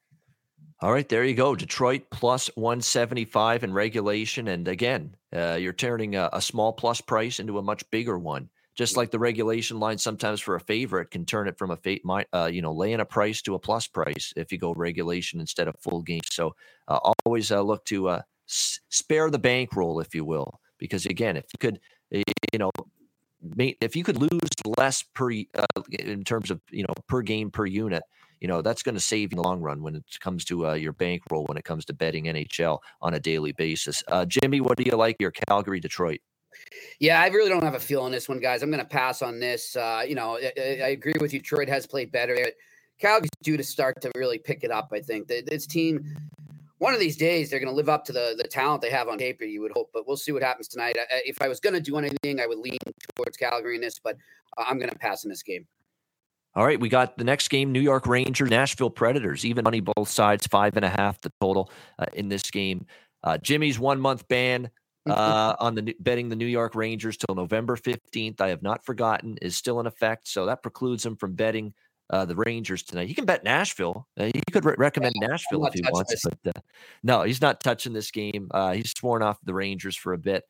All right, there you go. Detroit plus one seventy-five in regulation. And again, uh, you're turning a, a small plus price into a much bigger one. Just like the regulation line sometimes for a favorite can turn it from a fate, uh, you know, laying a price to a plus price if you go regulation instead of full game. So uh, always uh, look to uh, s- spare the bankroll, if you will, because again, if you could, you know, if you could lose less per uh, in terms of you know per game per unit. You know, that's going to save you in the long run when it comes to uh, your bankroll, when it comes to betting N H L on a daily basis. Uh, Jimmy, what do you like your Calgary, Detroit? Yeah, I really don't have a feel on this one, guys. I'm going to pass on this. Uh, you know, I, I agree with you. Detroit has played better. But Calgary's due to start to really pick it up, I think. This team, one of these days, they're going to live up to the, the talent they have on paper, you would hope. But we'll see what happens tonight. I, if I was going to do anything, I would lean towards Calgary in this, but I'm going to pass in this game. All right, we got the next game, New York Rangers, Nashville Predators. Even money both sides, five and a half the total uh, in this game. Uh, Jimmy's one-month ban uh, on the betting the New York Rangers till November fifteenth, I have not forgotten, is still in effect. So that precludes him from betting uh, the Rangers tonight. He can bet Nashville. Uh, he could re- recommend Nashville if he wants. But, uh, no, he's not touching this game. Uh, he's sworn off the Rangers for a bit.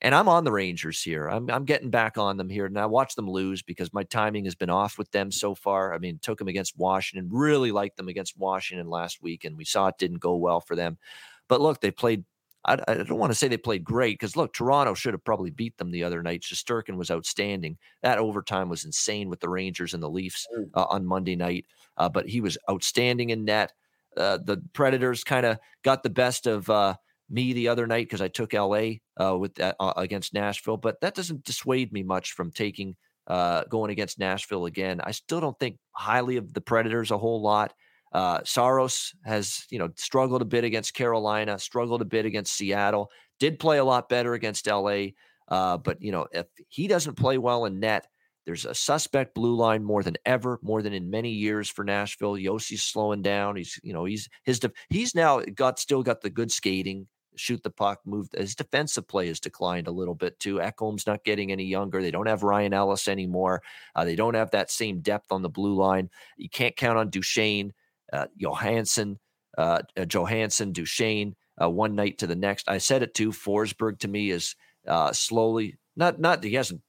And I'm on the Rangers here. I'm I'm getting back on them here. And I watched them lose because my timing has been off with them so far. I mean, took them against Washington, really liked them against Washington last week. And we saw it didn't go well for them. But look, they played, I, I don't want to say they played great because look, Toronto should have probably beat them the other night. Shesterkin was outstanding. That overtime was insane with the Rangers and the Leafs uh, on Monday night. Uh, but he was outstanding in net. Uh, the Predators kind of got the best of uh, me the other night because I took L A uh, with uh, against Nashville, but that doesn't dissuade me much from taking uh, going against Nashville again. I still don't think highly of the Predators a whole lot. Uh, Saros has you know struggled a bit against Carolina, struggled a bit against Seattle. Did play a lot better against L A, uh, but you know if he doesn't play well in net, there's a suspect blue line more than ever, more than in many years for Nashville. Yossi's slowing down. He's you know he's his he's now got still got the good skating. Shoot the puck, move. His defensive play has declined a little bit too. Ekholm's not getting any younger. They don't have Ryan Ellis anymore. Uh, they don't have that same depth on the blue line. You can't count on Duchesne, uh, Johansson, uh, Johansson, Duchesne, uh, one night to the next. I said it too. Forsberg to me is uh, slowly, not, not, he hasn't,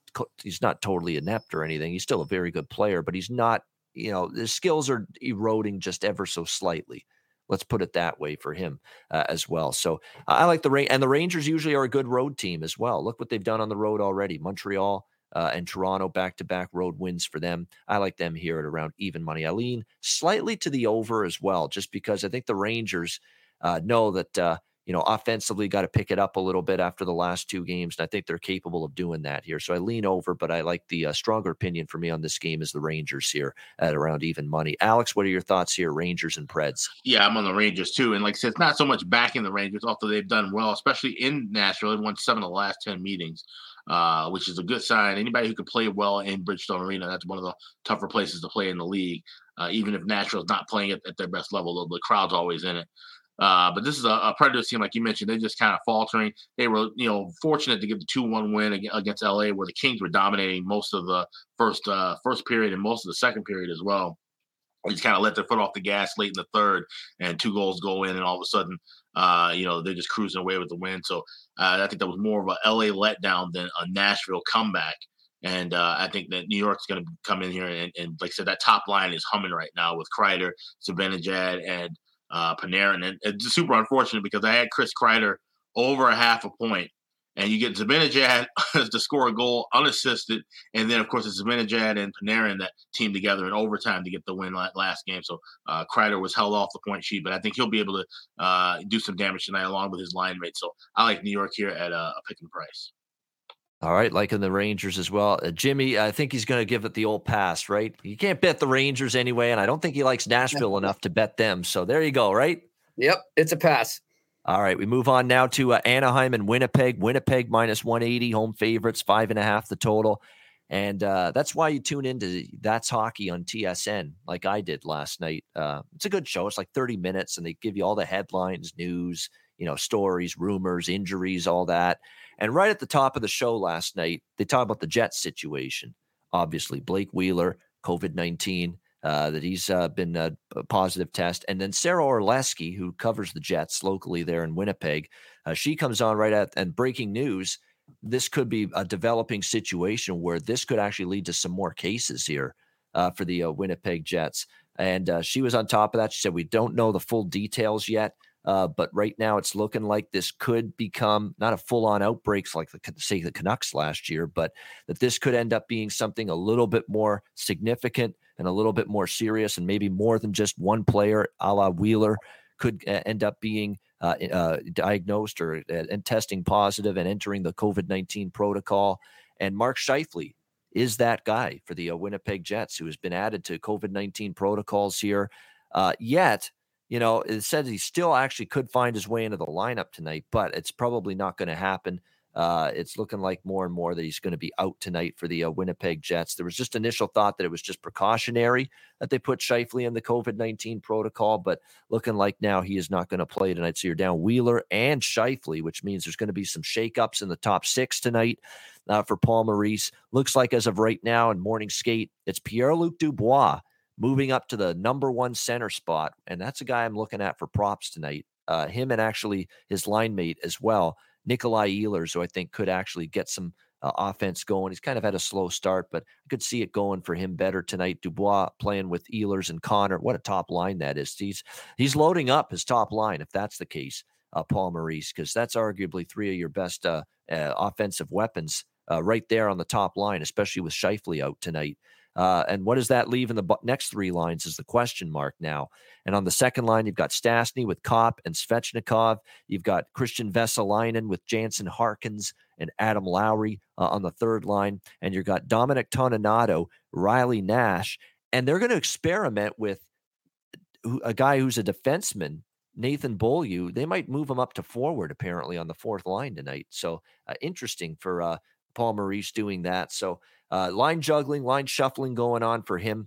he's not totally inept or anything. He's still a very good player, but he's not, you know, his skills are eroding just ever so slightly. Let's put it that way for him uh, as well. So uh, I like the Ra- and the Rangers usually are a good road team as well. Look what they've done on the road already. Montreal uh, and Toronto back-to-back road wins for them. I like them here at around even money. I lean slightly to the over as well, just because I think the Rangers uh, know that uh, you know, offensively got to pick it up a little bit after the last two games. And I think they're capable of doing that here. So I lean over, but I like the uh, stronger opinion for me on this game is the Rangers here at around even money. Alex, what are your thoughts here? Rangers and Preds. Yeah, I'm on the Rangers too. And like I said, it's not so much backing the Rangers, although they've done well, especially in Nashville. They've won seven of the last ten meetings, uh, which is a good sign. Anybody who can play well in Bridgestone Arena, that's one of the tougher places to play in the league. Uh, even if Nashville's not playing it at their best level, the crowd's always in it. Uh, but this is a, a Predators team, like you mentioned, they're just kind of faltering. They were, you know, fortunate to get the two one win against L A, where the Kings were dominating most of the first uh, first period and most of the second period as well. They just kind of let their foot off the gas late in the third, and two goals go in, and all of a sudden, uh, you know, they're just cruising away with the win. So uh, I think that was more of a L A letdown than a Nashville comeback. And uh, I think that New York's going to come in here, and, and like I said, that top line is humming right now with Kreider, Zibanejad, and Uh, Panarin, and it's super unfortunate because I had Chris Kreider over a half a point, and you get Zibanejad to score a goal unassisted, and then of course it's Zibanejad and Panarin that team together in overtime to get the win last game. So uh, Kreider was held off the point sheet, but I think he'll be able to uh, do some damage tonight along with his line mate. So I like New York here at uh, a pick and price. All right, liking the Rangers as well. Uh, Jimmy, I think he's going to give it the old pass, right? You can't bet the Rangers anyway, and I don't think he likes Nashville enough to bet them. So there you go, right? Yep, it's a pass. All right, we move on now to uh, Anaheim and Winnipeg. Winnipeg minus one eighty, home favorites, five and a half the total. And uh, that's why you tune into That's Hockey on T S N, like I did last night. Uh, it's a good show. It's like thirty minutes, and they give you all the headlines, news, you know, stories, rumors, injuries, all that. And right at the top of the show last night, they talk about the Jets situation. Obviously, Blake Wheeler, covid nineteen, uh, that he's uh, been a positive test. And then Sarah Orleski, who covers the Jets locally there in Winnipeg, uh, she comes on right at and breaking news. This could be a developing situation where this could actually lead to some more cases here uh, for the uh, Winnipeg Jets. And uh, she was on top of that. She said, we don't know the full details yet. Uh, but right now it's looking like this could become not a full-on outbreaks like the, say the Canucks last year, but that this could end up being something a little bit more significant and a little bit more serious, and maybe more than just one player, a la Wheeler, could end up being uh, uh, diagnosed or uh, and testing positive and entering the covid nineteen protocol. And Mark Scheifele is that guy for the uh, Winnipeg Jets who has been added to covid nineteen protocols here uh, yet. You know, it said he still actually could find his way into the lineup tonight, but it's probably not going to happen. Uh, it's looking like more and more that he's going to be out tonight for the uh, Winnipeg Jets. There was just initial thought that it was just precautionary that they put Scheifele in the covid nineteen protocol, but looking like now he is not going to play tonight. So you're down Wheeler and Scheifele, which means there's going to be some shakeups in the top six tonight uh, for Paul Maurice. Looks like as of right now in morning skate, it's Pierre-Luc Dubois moving up to the number one center spot. And that's a guy I'm looking at for props tonight. Uh, him and actually his line mate as well, Nikolai Ehlers, who I think could actually get some uh, offense going. He's kind of had a slow start, but I could see it going for him better tonight. Dubois playing with Ehlers and Connor. What a top line that is. He's, he's loading up his top line, if that's the case, uh, Paul Maurice, because that's arguably three of your best uh, uh, offensive weapons uh, right there on the top line, especially with Scheifele out tonight. Uh, and what does that leave in the bu- next three lines is the question mark now. And on the second line, you've got Stastny with Kopp and Svechnikov. You've got Christian Vesalainen with Jansen Harkins and Adam Lowry uh, on the third line. And you've got Dominic Toninato, Riley Nash. And they're going to experiment with a guy who's a defenseman, Nathan Beaulieu. They might move him up to forward, apparently, on the fourth line tonight. So uh, interesting for uh, Paul Maurice doing that. So Uh, line juggling, line shuffling going on for him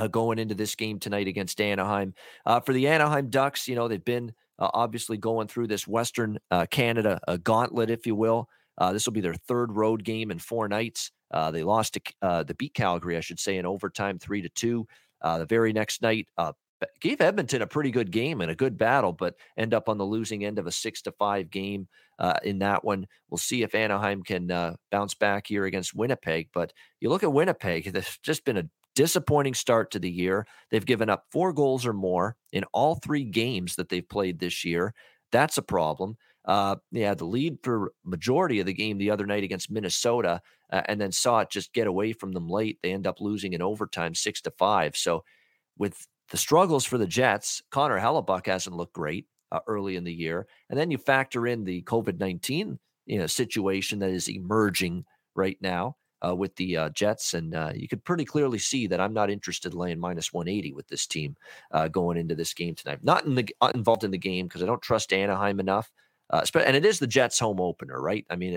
uh, going into this game tonight against Anaheim. Uh, for the Anaheim Ducks, you know, they've been uh, obviously going through this Western uh, Canada uh, gauntlet, if you will. Uh, this will be their third road game in four nights. Uh, they lost to uh, the beat Calgary, I should say, in overtime, three to two. Uh, the very next night uh, gave Edmonton a pretty good game and a good battle, but end up on the losing end of a six to five game. Uh, in that one, we'll see if Anaheim can uh, bounce back here against Winnipeg. But you look at Winnipeg, it's just been a disappointing start to the year. They've given up four goals or more in all three games that they've played this year. That's a problem. Uh, they had the lead for majority of the game the other night against Minnesota uh, and then saw it just get away from them late. They end up losing in overtime six to five. So with the struggles for the Jets, Connor Hellebuyck hasn't looked great. uh, early in the year. And then you factor in the COVID nineteen, you know, situation that is emerging right now uh, with the uh, Jets. And uh, you could pretty clearly see that I'm not interested laying minus one eighty with this team uh, going into this game tonight. Not in the not involved in the game because I don't trust Anaheim enough. Uh, and it is the Jets' home opener, right? I mean,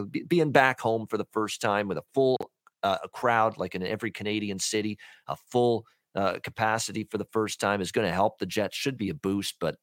uh, being back home for the first time with a full uh, a crowd, like in every Canadian city, a full uh, capacity for the first time is going to help the Jets. Should be a boost, but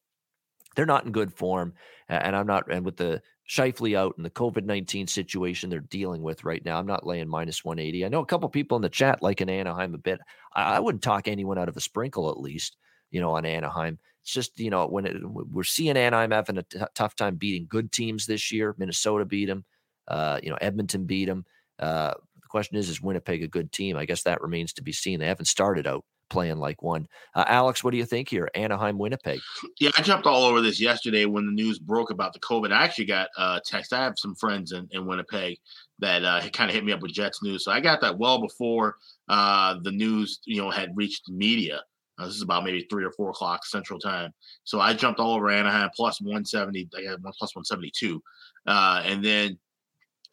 they're not in good form. And I'm not. And with the Scheifele out and the COVID nineteen situation they're dealing with right now, I'm not laying minus one eighty. I know a couple people in the chat like in Anaheim a bit. I, I wouldn't talk anyone out of a sprinkle, at least, you know, on Anaheim. It's just, you know, when it, we're seeing Anaheim having a t- tough time beating good teams this year. Minnesota beat them. Uh, you know, Edmonton beat them. Uh, the question is, is Winnipeg a good team? I guess that remains to be seen. They haven't started out playing like one. Uh, Alex, what do you think here? Anaheim, Winnipeg. Yeah, I jumped all over this yesterday when the news broke about the COVID. I actually got a uh, text. I have some friends in, in Winnipeg that uh, kind of hit me up with Jets news. So I got that well before uh, the news, you know, had reached media. Uh, this is about maybe three or four o'clock Central Time. So I jumped all over Anaheim plus one seventy. I got plus one seventy-two. Uh, and then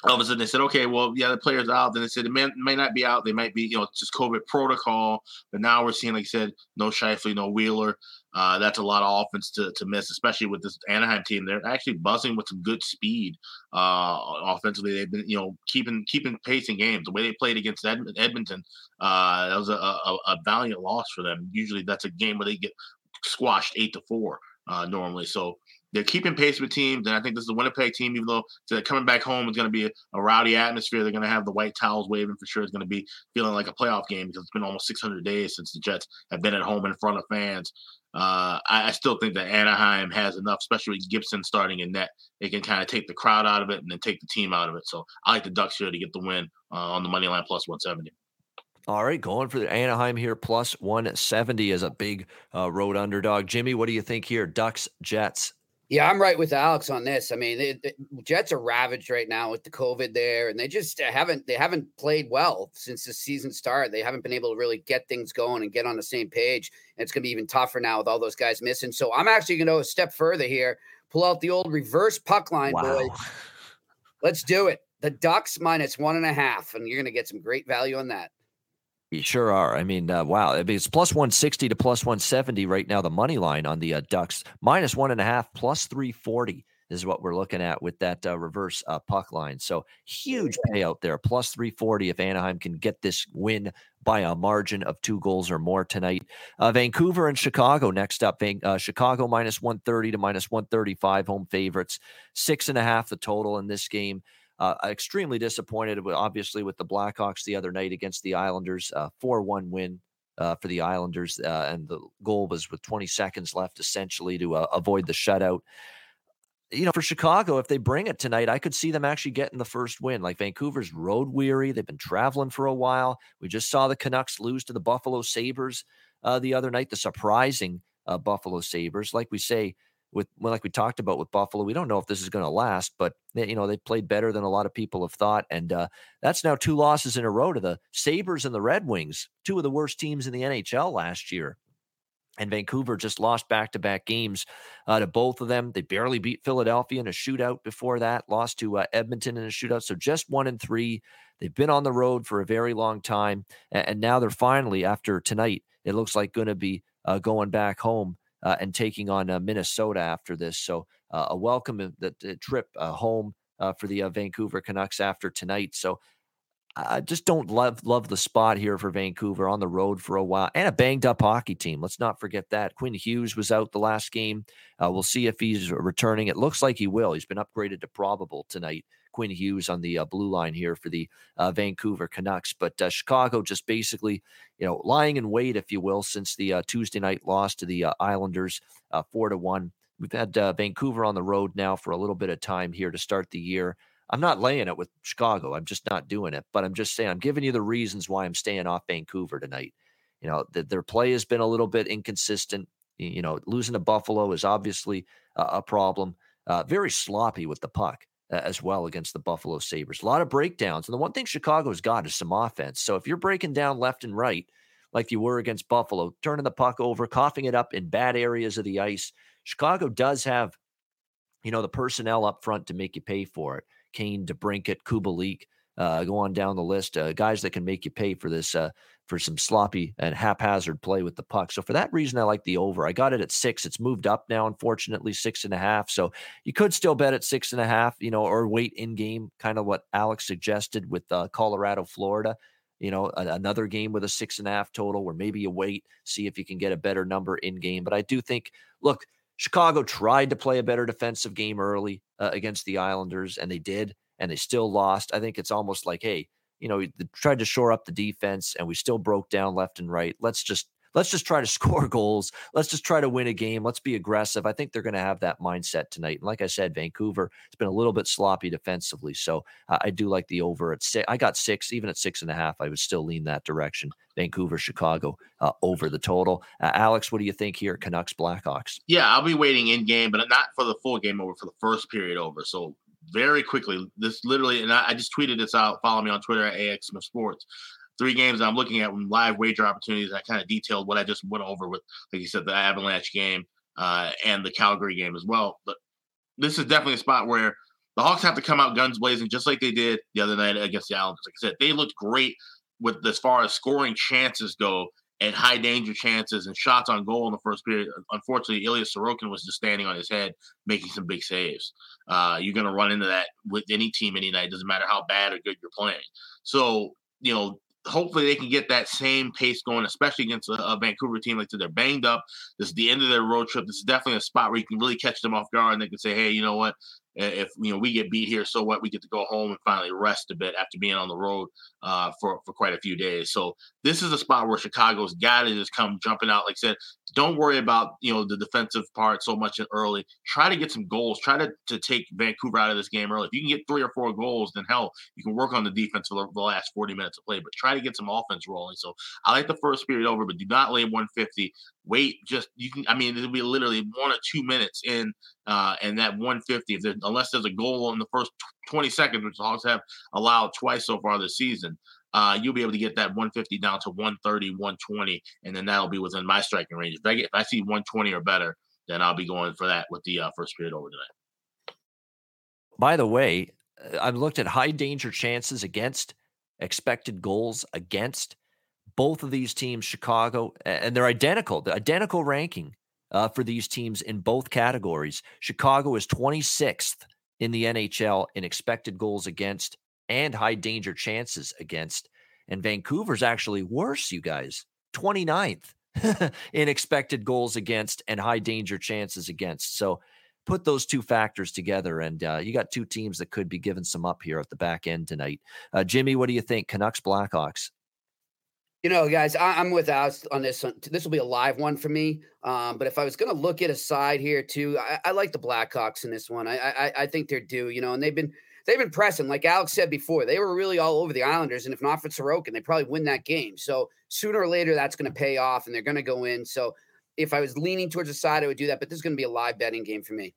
all of a sudden they said, okay, well, yeah, the player's out. Then they said it may, may not be out. They might be, you know, it's just COVID protocol. But now we're seeing, like I said, no Scheifele, no Wheeler. Uh, that's a lot of offense to, to miss, especially with this Anaheim team. They're actually buzzing with some good speed uh, offensively. They've been, you know, keeping keeping pace in games. The way they played against Ed- Edmonton, uh, that was a, a, a valiant loss for them. Usually that's a game where they get squashed eight to four uh, normally. So they're keeping pace with teams, and I think this is the Winnipeg team, even though they're coming back home is going to be a, a rowdy atmosphere. They're going to have the white towels waving for sure. It's going to be feeling like a playoff game because it's been almost six hundred days since the Jets have been at home in front of fans. Uh, I, I still think that Anaheim has enough, especially with Gibson starting in net. They can kind of take the crowd out of it and then take the team out of it. So I like the Ducks here to get the win uh, on the money line plus one seventy. All right, going for the Anaheim here plus one seventy as a big uh, road underdog. Jimmy, what do you think here? Ducks, Jets. Yeah, I'm right with Alex on this. I mean, the, the Jets are ravaged right now with the COVID there, and they just haven't they haven't played well since the season started. They haven't been able to really get things going and get on the same page. And it's going to be even tougher now with all those guys missing. So I'm actually going to go a step further here, pull out the old reverse puck line, wow. Boys. Let's do it. The Ducks minus one and a half, and you're going to get some great value on that. You sure are. I mean, uh, wow. I mean, it's plus one sixty to plus one seventy right now, the money line on the uh, Ducks. Minus one and a half, plus three forty is what we're looking at with that uh, reverse uh, puck line. So huge payout there, plus three forty if Anaheim can get this win by a margin of two goals or more tonight. Uh, Vancouver and Chicago next up. Uh, Chicago minus one thirty to minus one thirty-five, home favorites. Six and a half the total in this game. Uh, extremely disappointed, with, obviously, with the Blackhawks the other night against the Islanders. Uh, four one win uh, for the Islanders, uh, and the goal was with twenty seconds left, essentially, to uh, avoid the shutout. You know, for Chicago, if they bring it tonight, I could see them actually getting the first win. Like, Vancouver's road weary. They've been traveling for a while. We just saw the Canucks lose to the Buffalo Sabres uh, the other night, the surprising uh, Buffalo Sabres. Like we say, With well, like we talked about with Buffalo, we don't know if this is going to last, but they, you know, they played better than a lot of people have thought, and uh, that's now two losses in a row to the Sabres and the Red Wings, two of the worst teams in the N H L last year. And Vancouver just lost back-to-back games uh, to both of them. They barely beat Philadelphia in a shootout before that, lost to uh, Edmonton in a shootout. So just one and three. They've been on the road for a very long time, and, and now they're finally, after tonight, it looks like going to be uh, going back home. Uh, and taking on uh, Minnesota after this. So uh, a welcome the, the trip uh, home uh, for the uh, Vancouver Canucks after tonight. So I uh, just don't love love the spot here for Vancouver on the road for a while. And a banged-up hockey team. Let's not forget that. Quinn Hughes was out the last game. Uh, we'll see if he's returning. It looks like he will. He's been upgraded to probable tonight. Quinn Hughes on the uh, blue line here for the uh, Vancouver Canucks. But uh, Chicago just basically, you know, lying in wait, if you will, since the uh, Tuesday night loss to the uh, Islanders, uh, four to one. We've had uh, Vancouver on the road now for a little bit of time here to start the year. I'm not laying it with Chicago. I'm just not doing it. But I'm just saying, I'm giving you the reasons why I'm staying off Vancouver tonight. You know, th- their play has been a little bit inconsistent. You know, losing to Buffalo is obviously uh, a problem. Uh, very sloppy with the puck as well against the Buffalo Sabres. A lot of breakdowns. And the one thing Chicago's got is some offense. So if you're breaking down left and right, like you were against Buffalo, turning the puck over, coughing it up in bad areas of the ice, Chicago does have, you know, the personnel up front to make you pay for it. Kane, DeBrincat, Kubalik, uh, go on down the list, uh, guys that can make you pay for this, uh, for some sloppy and haphazard play with the puck. So for that reason, I like the over. I got it at six. It's moved up now, unfortunately, six and a half. So you could still bet at six and a half, you know, or wait in game, kind of what Alex suggested with uh, Colorado, Florida. You know, another game with a six and a half total where maybe you wait, see if you can get a better number in game. But I do think, look, Chicago tried to play a better defensive game early uh, against the Islanders, and they did, and they still lost. I think it's almost like, hey, you know, we tried to shore up the defense and we still broke down left and right. Let's just, let's just try to score goals. Let's just try to win a game. Let's be aggressive. I think they're going to have that mindset tonight. And like I said, Vancouver, it's been a little bit sloppy defensively. So uh, I do like the over at six. I got six, even at six and a half, I would still lean that direction. Vancouver, Chicago, uh, over the total. Uh, Alex, what do you think here? Canucks, Blackhawks. Yeah, I'll be waiting in game, but not for the full game over, for the first period over. So very quickly, this literally, and I, I just tweeted this out. Follow me on Twitter at A X Smith Sports. Three games I'm looking at when live wager opportunities. I kind of detailed what I just went over with, like you said, the Avalanche game uh, and the Calgary game as well. But this is definitely a spot where the Hawks have to come out guns blazing, just like they did the other night against the Islanders. Like I said, they looked great with as far as scoring chances go and high danger chances and shots on goal in the first period. Unfortunately, Ilya Sorokin was just standing on his head, making some big saves. Uh, you're going to run into that with any team any night. It doesn't matter how bad or good you're playing. So, you know, hopefully they can get that same pace going, especially against a, a Vancouver team like that. They're banged up. This is the end of their road trip. This is definitely a spot where you can really catch them off guard, and they can say, hey, you know what? If you know we get beat here, so what? We get to go home and finally rest a bit after being on the road uh, for, for quite a few days. So this is a spot where Chicago's got to just come jumping out. Like I said, don't worry about, you know, the defensive part so much early. Try to get some goals. Try to, to take Vancouver out of this game early. If you can get three or four goals, then hell, you can work on the defense for the, the last forty minutes of play, but try to get some offense rolling. So I like the first period over, but do not lay one fifty. Wait, just you can. I mean, it'll be literally one or two minutes in, uh, and that one fifty. If there, unless there's a goal in the first twenty seconds, which the Hawks have allowed twice so far this season, uh, you'll be able to get that one fifty down to one thirty, one twenty, and then that'll be within my striking range. If I get, if I see one twenty or better, then I'll be going for that with the uh, first period over tonight. By the way, I've looked at high danger chances against, expected goals against. Both of these teams, Chicago, and they're identical, the identical ranking uh, for these teams in both categories. Chicago is twenty-sixth in the N H L in expected goals against and high danger chances against. And Vancouver's actually worse, you guys, twenty-ninth in expected goals against and high danger chances against. So put those two factors together, and uh, you got two teams that could be giving some up here at the back end tonight. Uh, Jimmy, what do you think? Canucks, Blackhawks. You know, guys, I, I'm with us on this. This will be a live one for me. Um, but if I was going to look at a side here too, I, I like the Blackhawks in this one. I, I I think they're due, you know, and they've been they've been pressing. Like Alex said before, they were really all over the Islanders, and if not for Sorokin, they probably win that game. So sooner or later, that's going to pay off, and they're going to go in. So if I was leaning towards a side, I would do that. But this is going to be a live betting game for me.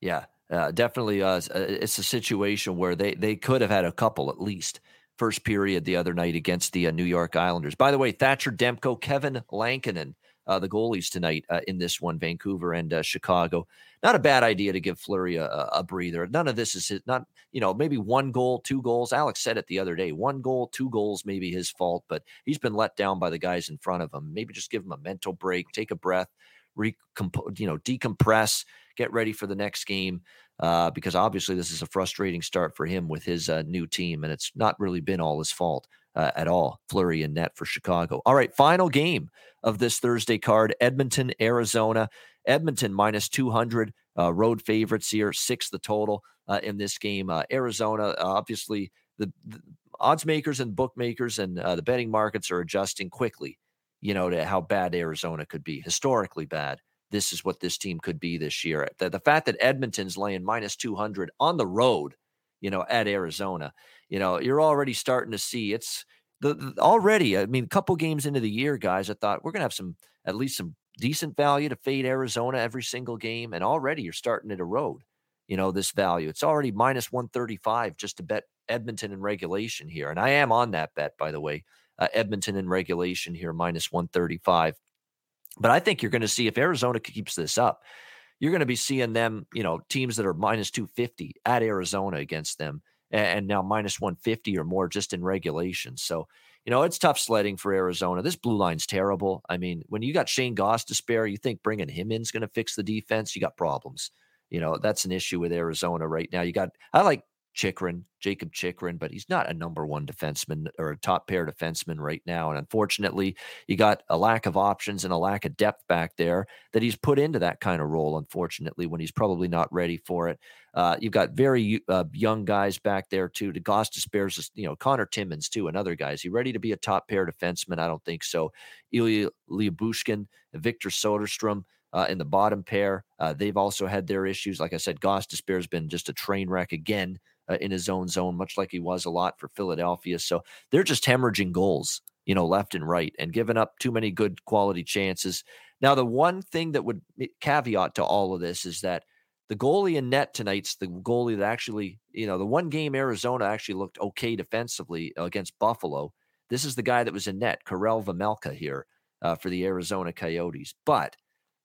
Yeah, uh, definitely. Uh, it's a situation where they they could have had a couple at least. First period the other night against the uh, New York Islanders. By the way, Thatcher Demko, Kevin Lankinen, uh, the goalies tonight uh, in this one, Vancouver and uh, Chicago. Not a bad idea to give Fleury a, a breather. None of this is his, not, you know, maybe one goal, two goals. Alex said it the other day, one goal, two goals, maybe his fault, but he's been let down by the guys in front of him. Maybe just give him a mental break, take a breath, recompose, you know, decompress, get ready for the next game. Uh, because obviously this is a frustrating start for him with his uh, new team, and it's not really been all his fault uh, at all. Fleury and net for Chicago. All right, final game of this Thursday card, Edmonton, Arizona. Edmonton minus two hundred, uh, road favorites here, six the total uh, in this game. Uh, Arizona, uh, obviously the, the odds makers and bookmakers and uh, the betting markets are adjusting quickly, you know, to how bad Arizona could be, historically bad. This is what this team could be this year. The, the fact that Edmonton's laying minus two hundred on the road, you know, at Arizona, you know, you're already starting to see it's the, the already, I mean, a couple games into the year, guys, I thought we're going to have some, at least some decent value to fade Arizona every single game. And already you're starting to erode, you know, this value. It's already minus one thirty-five just to bet Edmonton in regulation here. And I am on that bet, by the way, uh, Edmonton in regulation here, minus one thirty-five. But I think you're going to see if Arizona keeps this up, you're going to be seeing them, you know, teams that are minus two fifty at Arizona against them, and now minus one fifty or more just in regulation. So, you know, it's tough sledding for Arizona. This blue line's terrible. I mean, when you got Shane Goss to spare, you think bringing him in is going to fix the defense? You got problems. You know, that's an issue with Arizona right now. You got, I like Chychrun, Jacob Chychrun, but he's not a number one defenseman or a top pair defenseman right now. And unfortunately, you got a lack of options and a lack of depth back there that he's put into that kind of role, unfortunately, when he's probably not ready for it. Uh, you've got very uh, young guys back there, too. DeGoss despairs, you know, Connor Timmins, too, and other guys. You ready to be a top pair defenseman? I don't think so. Ilya Lyubushkin, Victor Soderstrom, Uh, in the bottom pair, uh, they've also had their issues. Like I said, Goss Despair has been just a train wreck again uh, in his own zone, much like he was a lot for Philadelphia. So they're just hemorrhaging goals, you know, left and right, and giving up too many good quality chances. Now, the one thing that would caveat to all of this is that the goalie in net tonight's the goalie that actually, you know, the one game Arizona actually looked okay defensively against Buffalo. This is the guy that was in net, Karel Vejmelka here uh, for the Arizona Coyotes. But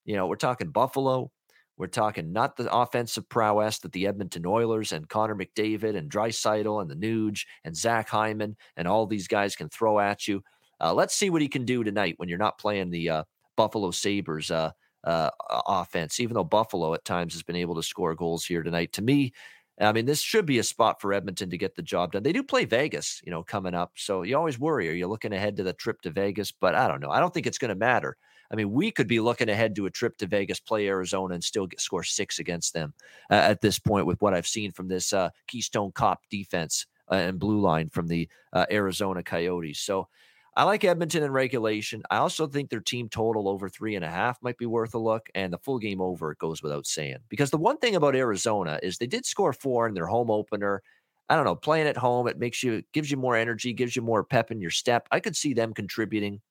you know, we're talking Buffalo. We're talking not the offensive prowess that the Edmonton Oilers and Connor McDavid and Draisaitl and the Nuge and Zach Hyman and all these guys can throw at you. Uh, let's see what he can do tonight when you're not playing the uh, Buffalo Sabres uh, uh, offense, even though Buffalo at times has been able to score goals here tonight. To me, I mean, this should be a spot for Edmonton to get the job done. They do play Vegas, you know, coming up. So you always worry, are you looking ahead to the trip to Vegas? But I don't know. I don't think it's going to matter. I mean, we could be looking ahead to a trip to Vegas, play Arizona, and still get, score six against them uh, at this point with what I've seen from this uh, Keystone Cop defense uh, and blue line from the uh, Arizona Coyotes. So I like Edmonton in regulation. I also think their team total over three and a half might be worth a look, and the full game over, it goes without saying. Because the one thing about Arizona is they did score four in their home opener. I don't know, playing at home, it makes you, gives you more energy, gives you more pep in your step. I could see them contributing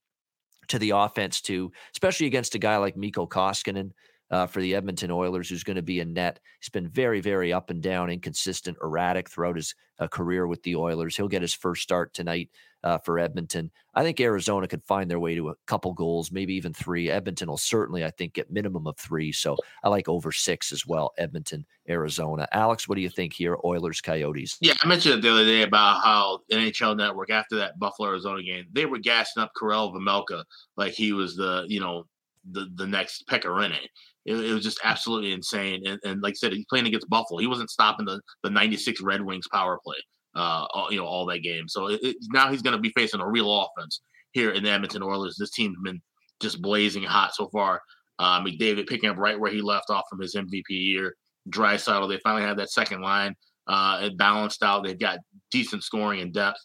to the offense too, especially against a guy like Mikko Koskinen uh, for the Edmonton Oilers, who's going to be in net. He's been very, very up and down, inconsistent, erratic throughout his uh, career with the Oilers. He'll get his first start tonight uh, for Edmonton. I think Arizona could find their way to a couple goals, maybe even three. Edmonton will certainly, I think, get minimum of three. So I like over six as well, Edmonton, Arizona. Alex, what do you think here, Oilers, Coyotes? Yeah, I mentioned it the other day about how N H L Network, after that Buffalo-Arizona game, they were gassing up Karel Vejmelka like he was the, you know, the, the next Pekka Rinne. It, it was just absolutely insane. And, and like I said, he's playing against Buffalo. He wasn't stopping the, the ninety-six Red Wings power play. Uh, all, you know, all that game. So it, it, now he's going to be facing a real offense here in the Edmonton Oilers. This team's been just blazing hot so far. Uh, McDavid picking up right where he left off from his M V P year. Draisaitl, they finally have that second line. Uh, it balanced out. They've got decent scoring and depth.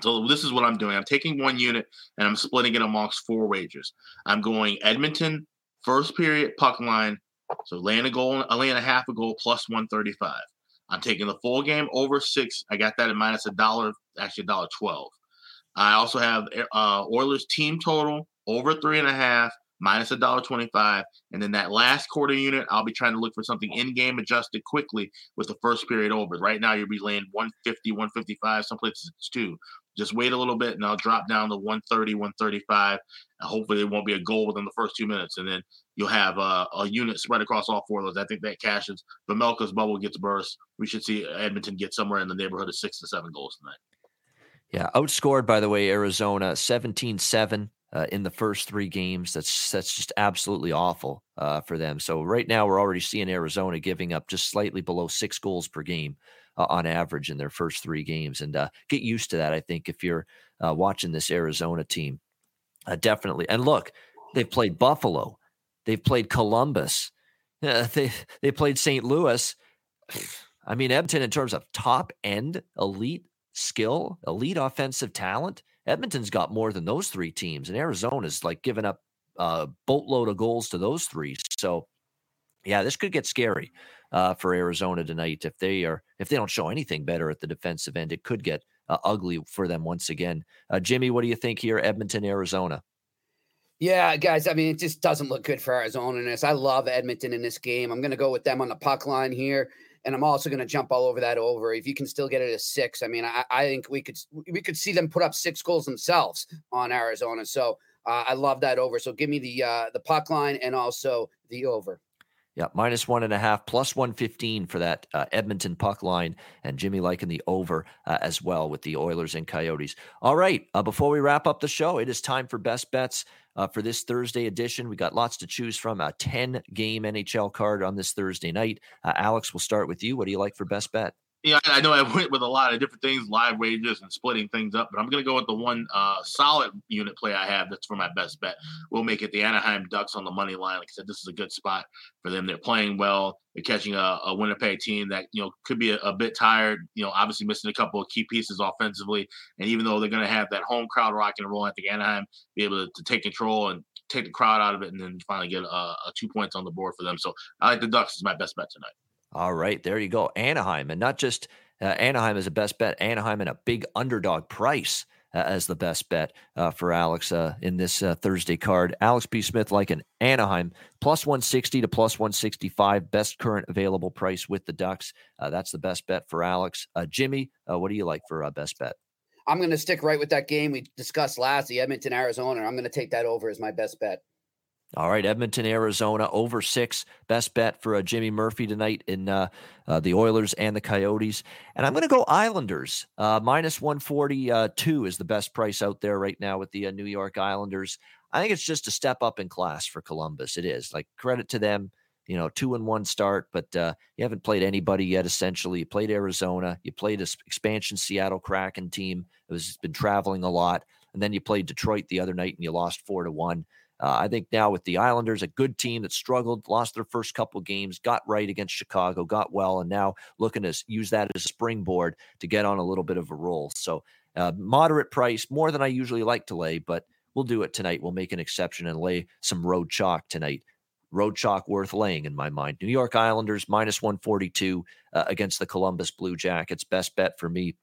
So this is what I'm doing. I'm taking one unit and I'm splitting it amongst four wagers. I'm going Edmonton first period puck line. So laying a goal, laying a half a goal plus one thirty-five. I'm taking the full game over six. I got that at minus a dollar, actually a dollar twelve. I also have uh, Oilers team total over three and a half, minus a dollar twenty-five, and then that last quarter unit, I'll be trying to look for something in-game adjusted quickly with the first period over. Right now, you'll be laying one fifty, one fifty-five. Some places it's two. Just wait a little bit, and I'll drop down to one thirty, one thirty-five. And hopefully, it won't be a goal within the first two minutes, and then you'll have uh, a unit spread across all four of those. I think that cashes. Vejmelka's bubble gets burst. We should see Edmonton get somewhere in the neighborhood of six to seven goals tonight. Yeah, outscored, by the way, Arizona seventeen seven uh, in the first three games. That's that's just absolutely awful uh, for them. So right now we're already seeing Arizona giving up just slightly below six goals per game uh, on average in their first three games. And uh, get used to that, I think, if you're uh, watching this Arizona team. Uh, definitely. And look, they've played Buffalo. They've played Columbus. Uh, they they played Saint Louis. I mean, Edmonton, in terms of top-end elite skill, elite offensive talent, Edmonton's got more than those three teams, and Arizona's like giving up a boatload of goals to those three. So, yeah, this could get scary uh, for Arizona tonight if they are if they don't show anything better at the defensive end. It could get uh, ugly for them once again. Uh, Jimmy, what do you think here, Edmonton, Arizona? Yeah, guys, I mean, it just doesn't look good for Arizona in this. I love Edmonton in this game. I'm going to go with them on the puck line here, and I'm also going to jump all over that over. If you can still get it at six, I mean, I, I think we could we could see them put up six goals themselves on Arizona. So uh, I love that over. So give me the uh, the puck line and also the over. Yeah, minus one and a half, plus one fifteen for that uh, Edmonton puck line. And Jimmy liking the over uh, as well with the Oilers and Coyotes. All right, uh, before we wrap up the show, it is time for Best Bets uh, for this Thursday edition. We got lots to choose from. A ten-game N H L card on this Thursday night. Uh, Alex, we'll start with you. What do you like for Best Bet? Yeah, I know I went with a lot of different things, live wages and splitting things up, but I'm going to go with the one uh, solid unit play I have that's for my best bet. We'll make it the Anaheim Ducks on the money line. Like I said, this is a good spot for them. They're playing well. They're catching a, a Winnipeg team that, you know, could be a, a bit tired, you know, obviously missing a couple of key pieces offensively. And even though they're going to have that home crowd rocking and rolling, I think Anaheim be able to, to take control and take the crowd out of it and then finally get a, a two points on the board for them. So I like the Ducks as my best bet tonight. All right, there you go. Anaheim, and not just uh, Anaheim is a best bet. Anaheim and a big underdog price uh, as the best bet uh, for Alex uh, in this uh, Thursday card. Alex B. Smith like an Anaheim, plus one sixty to plus one sixty-five, best current available price with the Ducks. Uh, that's the best bet for Alex. Uh, Jimmy, uh, what do you like for uh, best bet? I'm going to stick right with that game we discussed last, the Edmonton, Arizona. I'm going to take that over as my best bet. All right, Edmonton, Arizona, over six. Best bet for uh, Jimmy Murphy tonight in uh, uh, the Oilers and the Coyotes. And I'm going to go Islanders. Uh, minus one forty-two is the best price out there right now with the uh, New York Islanders. I think it's just a step up in class for Columbus. It is. Like, credit to them. You know, two and one start, but uh, you haven't played anybody yet, essentially. You played Arizona. You played an expansion Seattle Kraken team. It was been traveling a lot. And then you played Detroit the other night, and you lost four to one. Uh, I think now with the Islanders, a good team that struggled, lost their first couple games, got right against Chicago, got well, and now looking to use that as a springboard to get on a little bit of a roll. So uh, moderate price, more than I usually like to lay, but we'll do it tonight. We'll make an exception and lay some road chalk tonight. Road chalk worth laying in my mind. New York Islanders, minus one forty-two uh, against the Columbus Blue Jackets. Best bet for me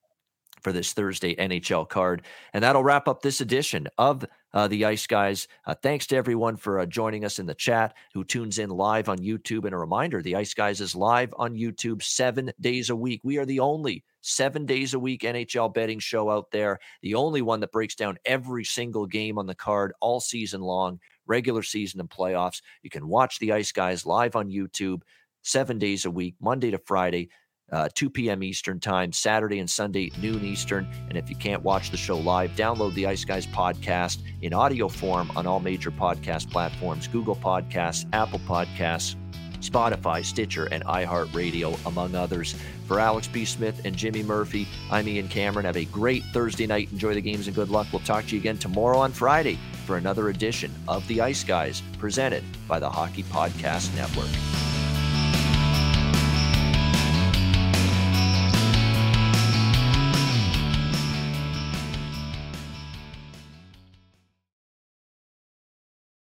for this Thursday N H L card. And that'll wrap up this edition of Uh, the Ice Guys. Uh, thanks to everyone for uh, joining us in the chat who tunes in live on YouTube. And a reminder, the Ice Guys is live on YouTube seven days a week. We are the only seven days a week N H L betting show out there. The only one that breaks down every single game on the card all season long, regular season and playoffs. You can watch the Ice Guys live on YouTube seven days a week, Monday to Friday, Uh, two p.m. Eastern time, Saturday and Sunday, noon Eastern. And if you can't watch the show live, download the Ice Guys podcast in audio form on all major podcast platforms, Google Podcasts, Apple Podcasts, Spotify, Stitcher, and iHeartRadio, among others. For Alex B. Smith and Jimmy Murphy, I'm Ian Cameron. Have a great Thursday night. Enjoy the games and good luck. We'll talk to you again tomorrow on Friday for another edition of the Ice Guys presented by the Hockey Podcast Network.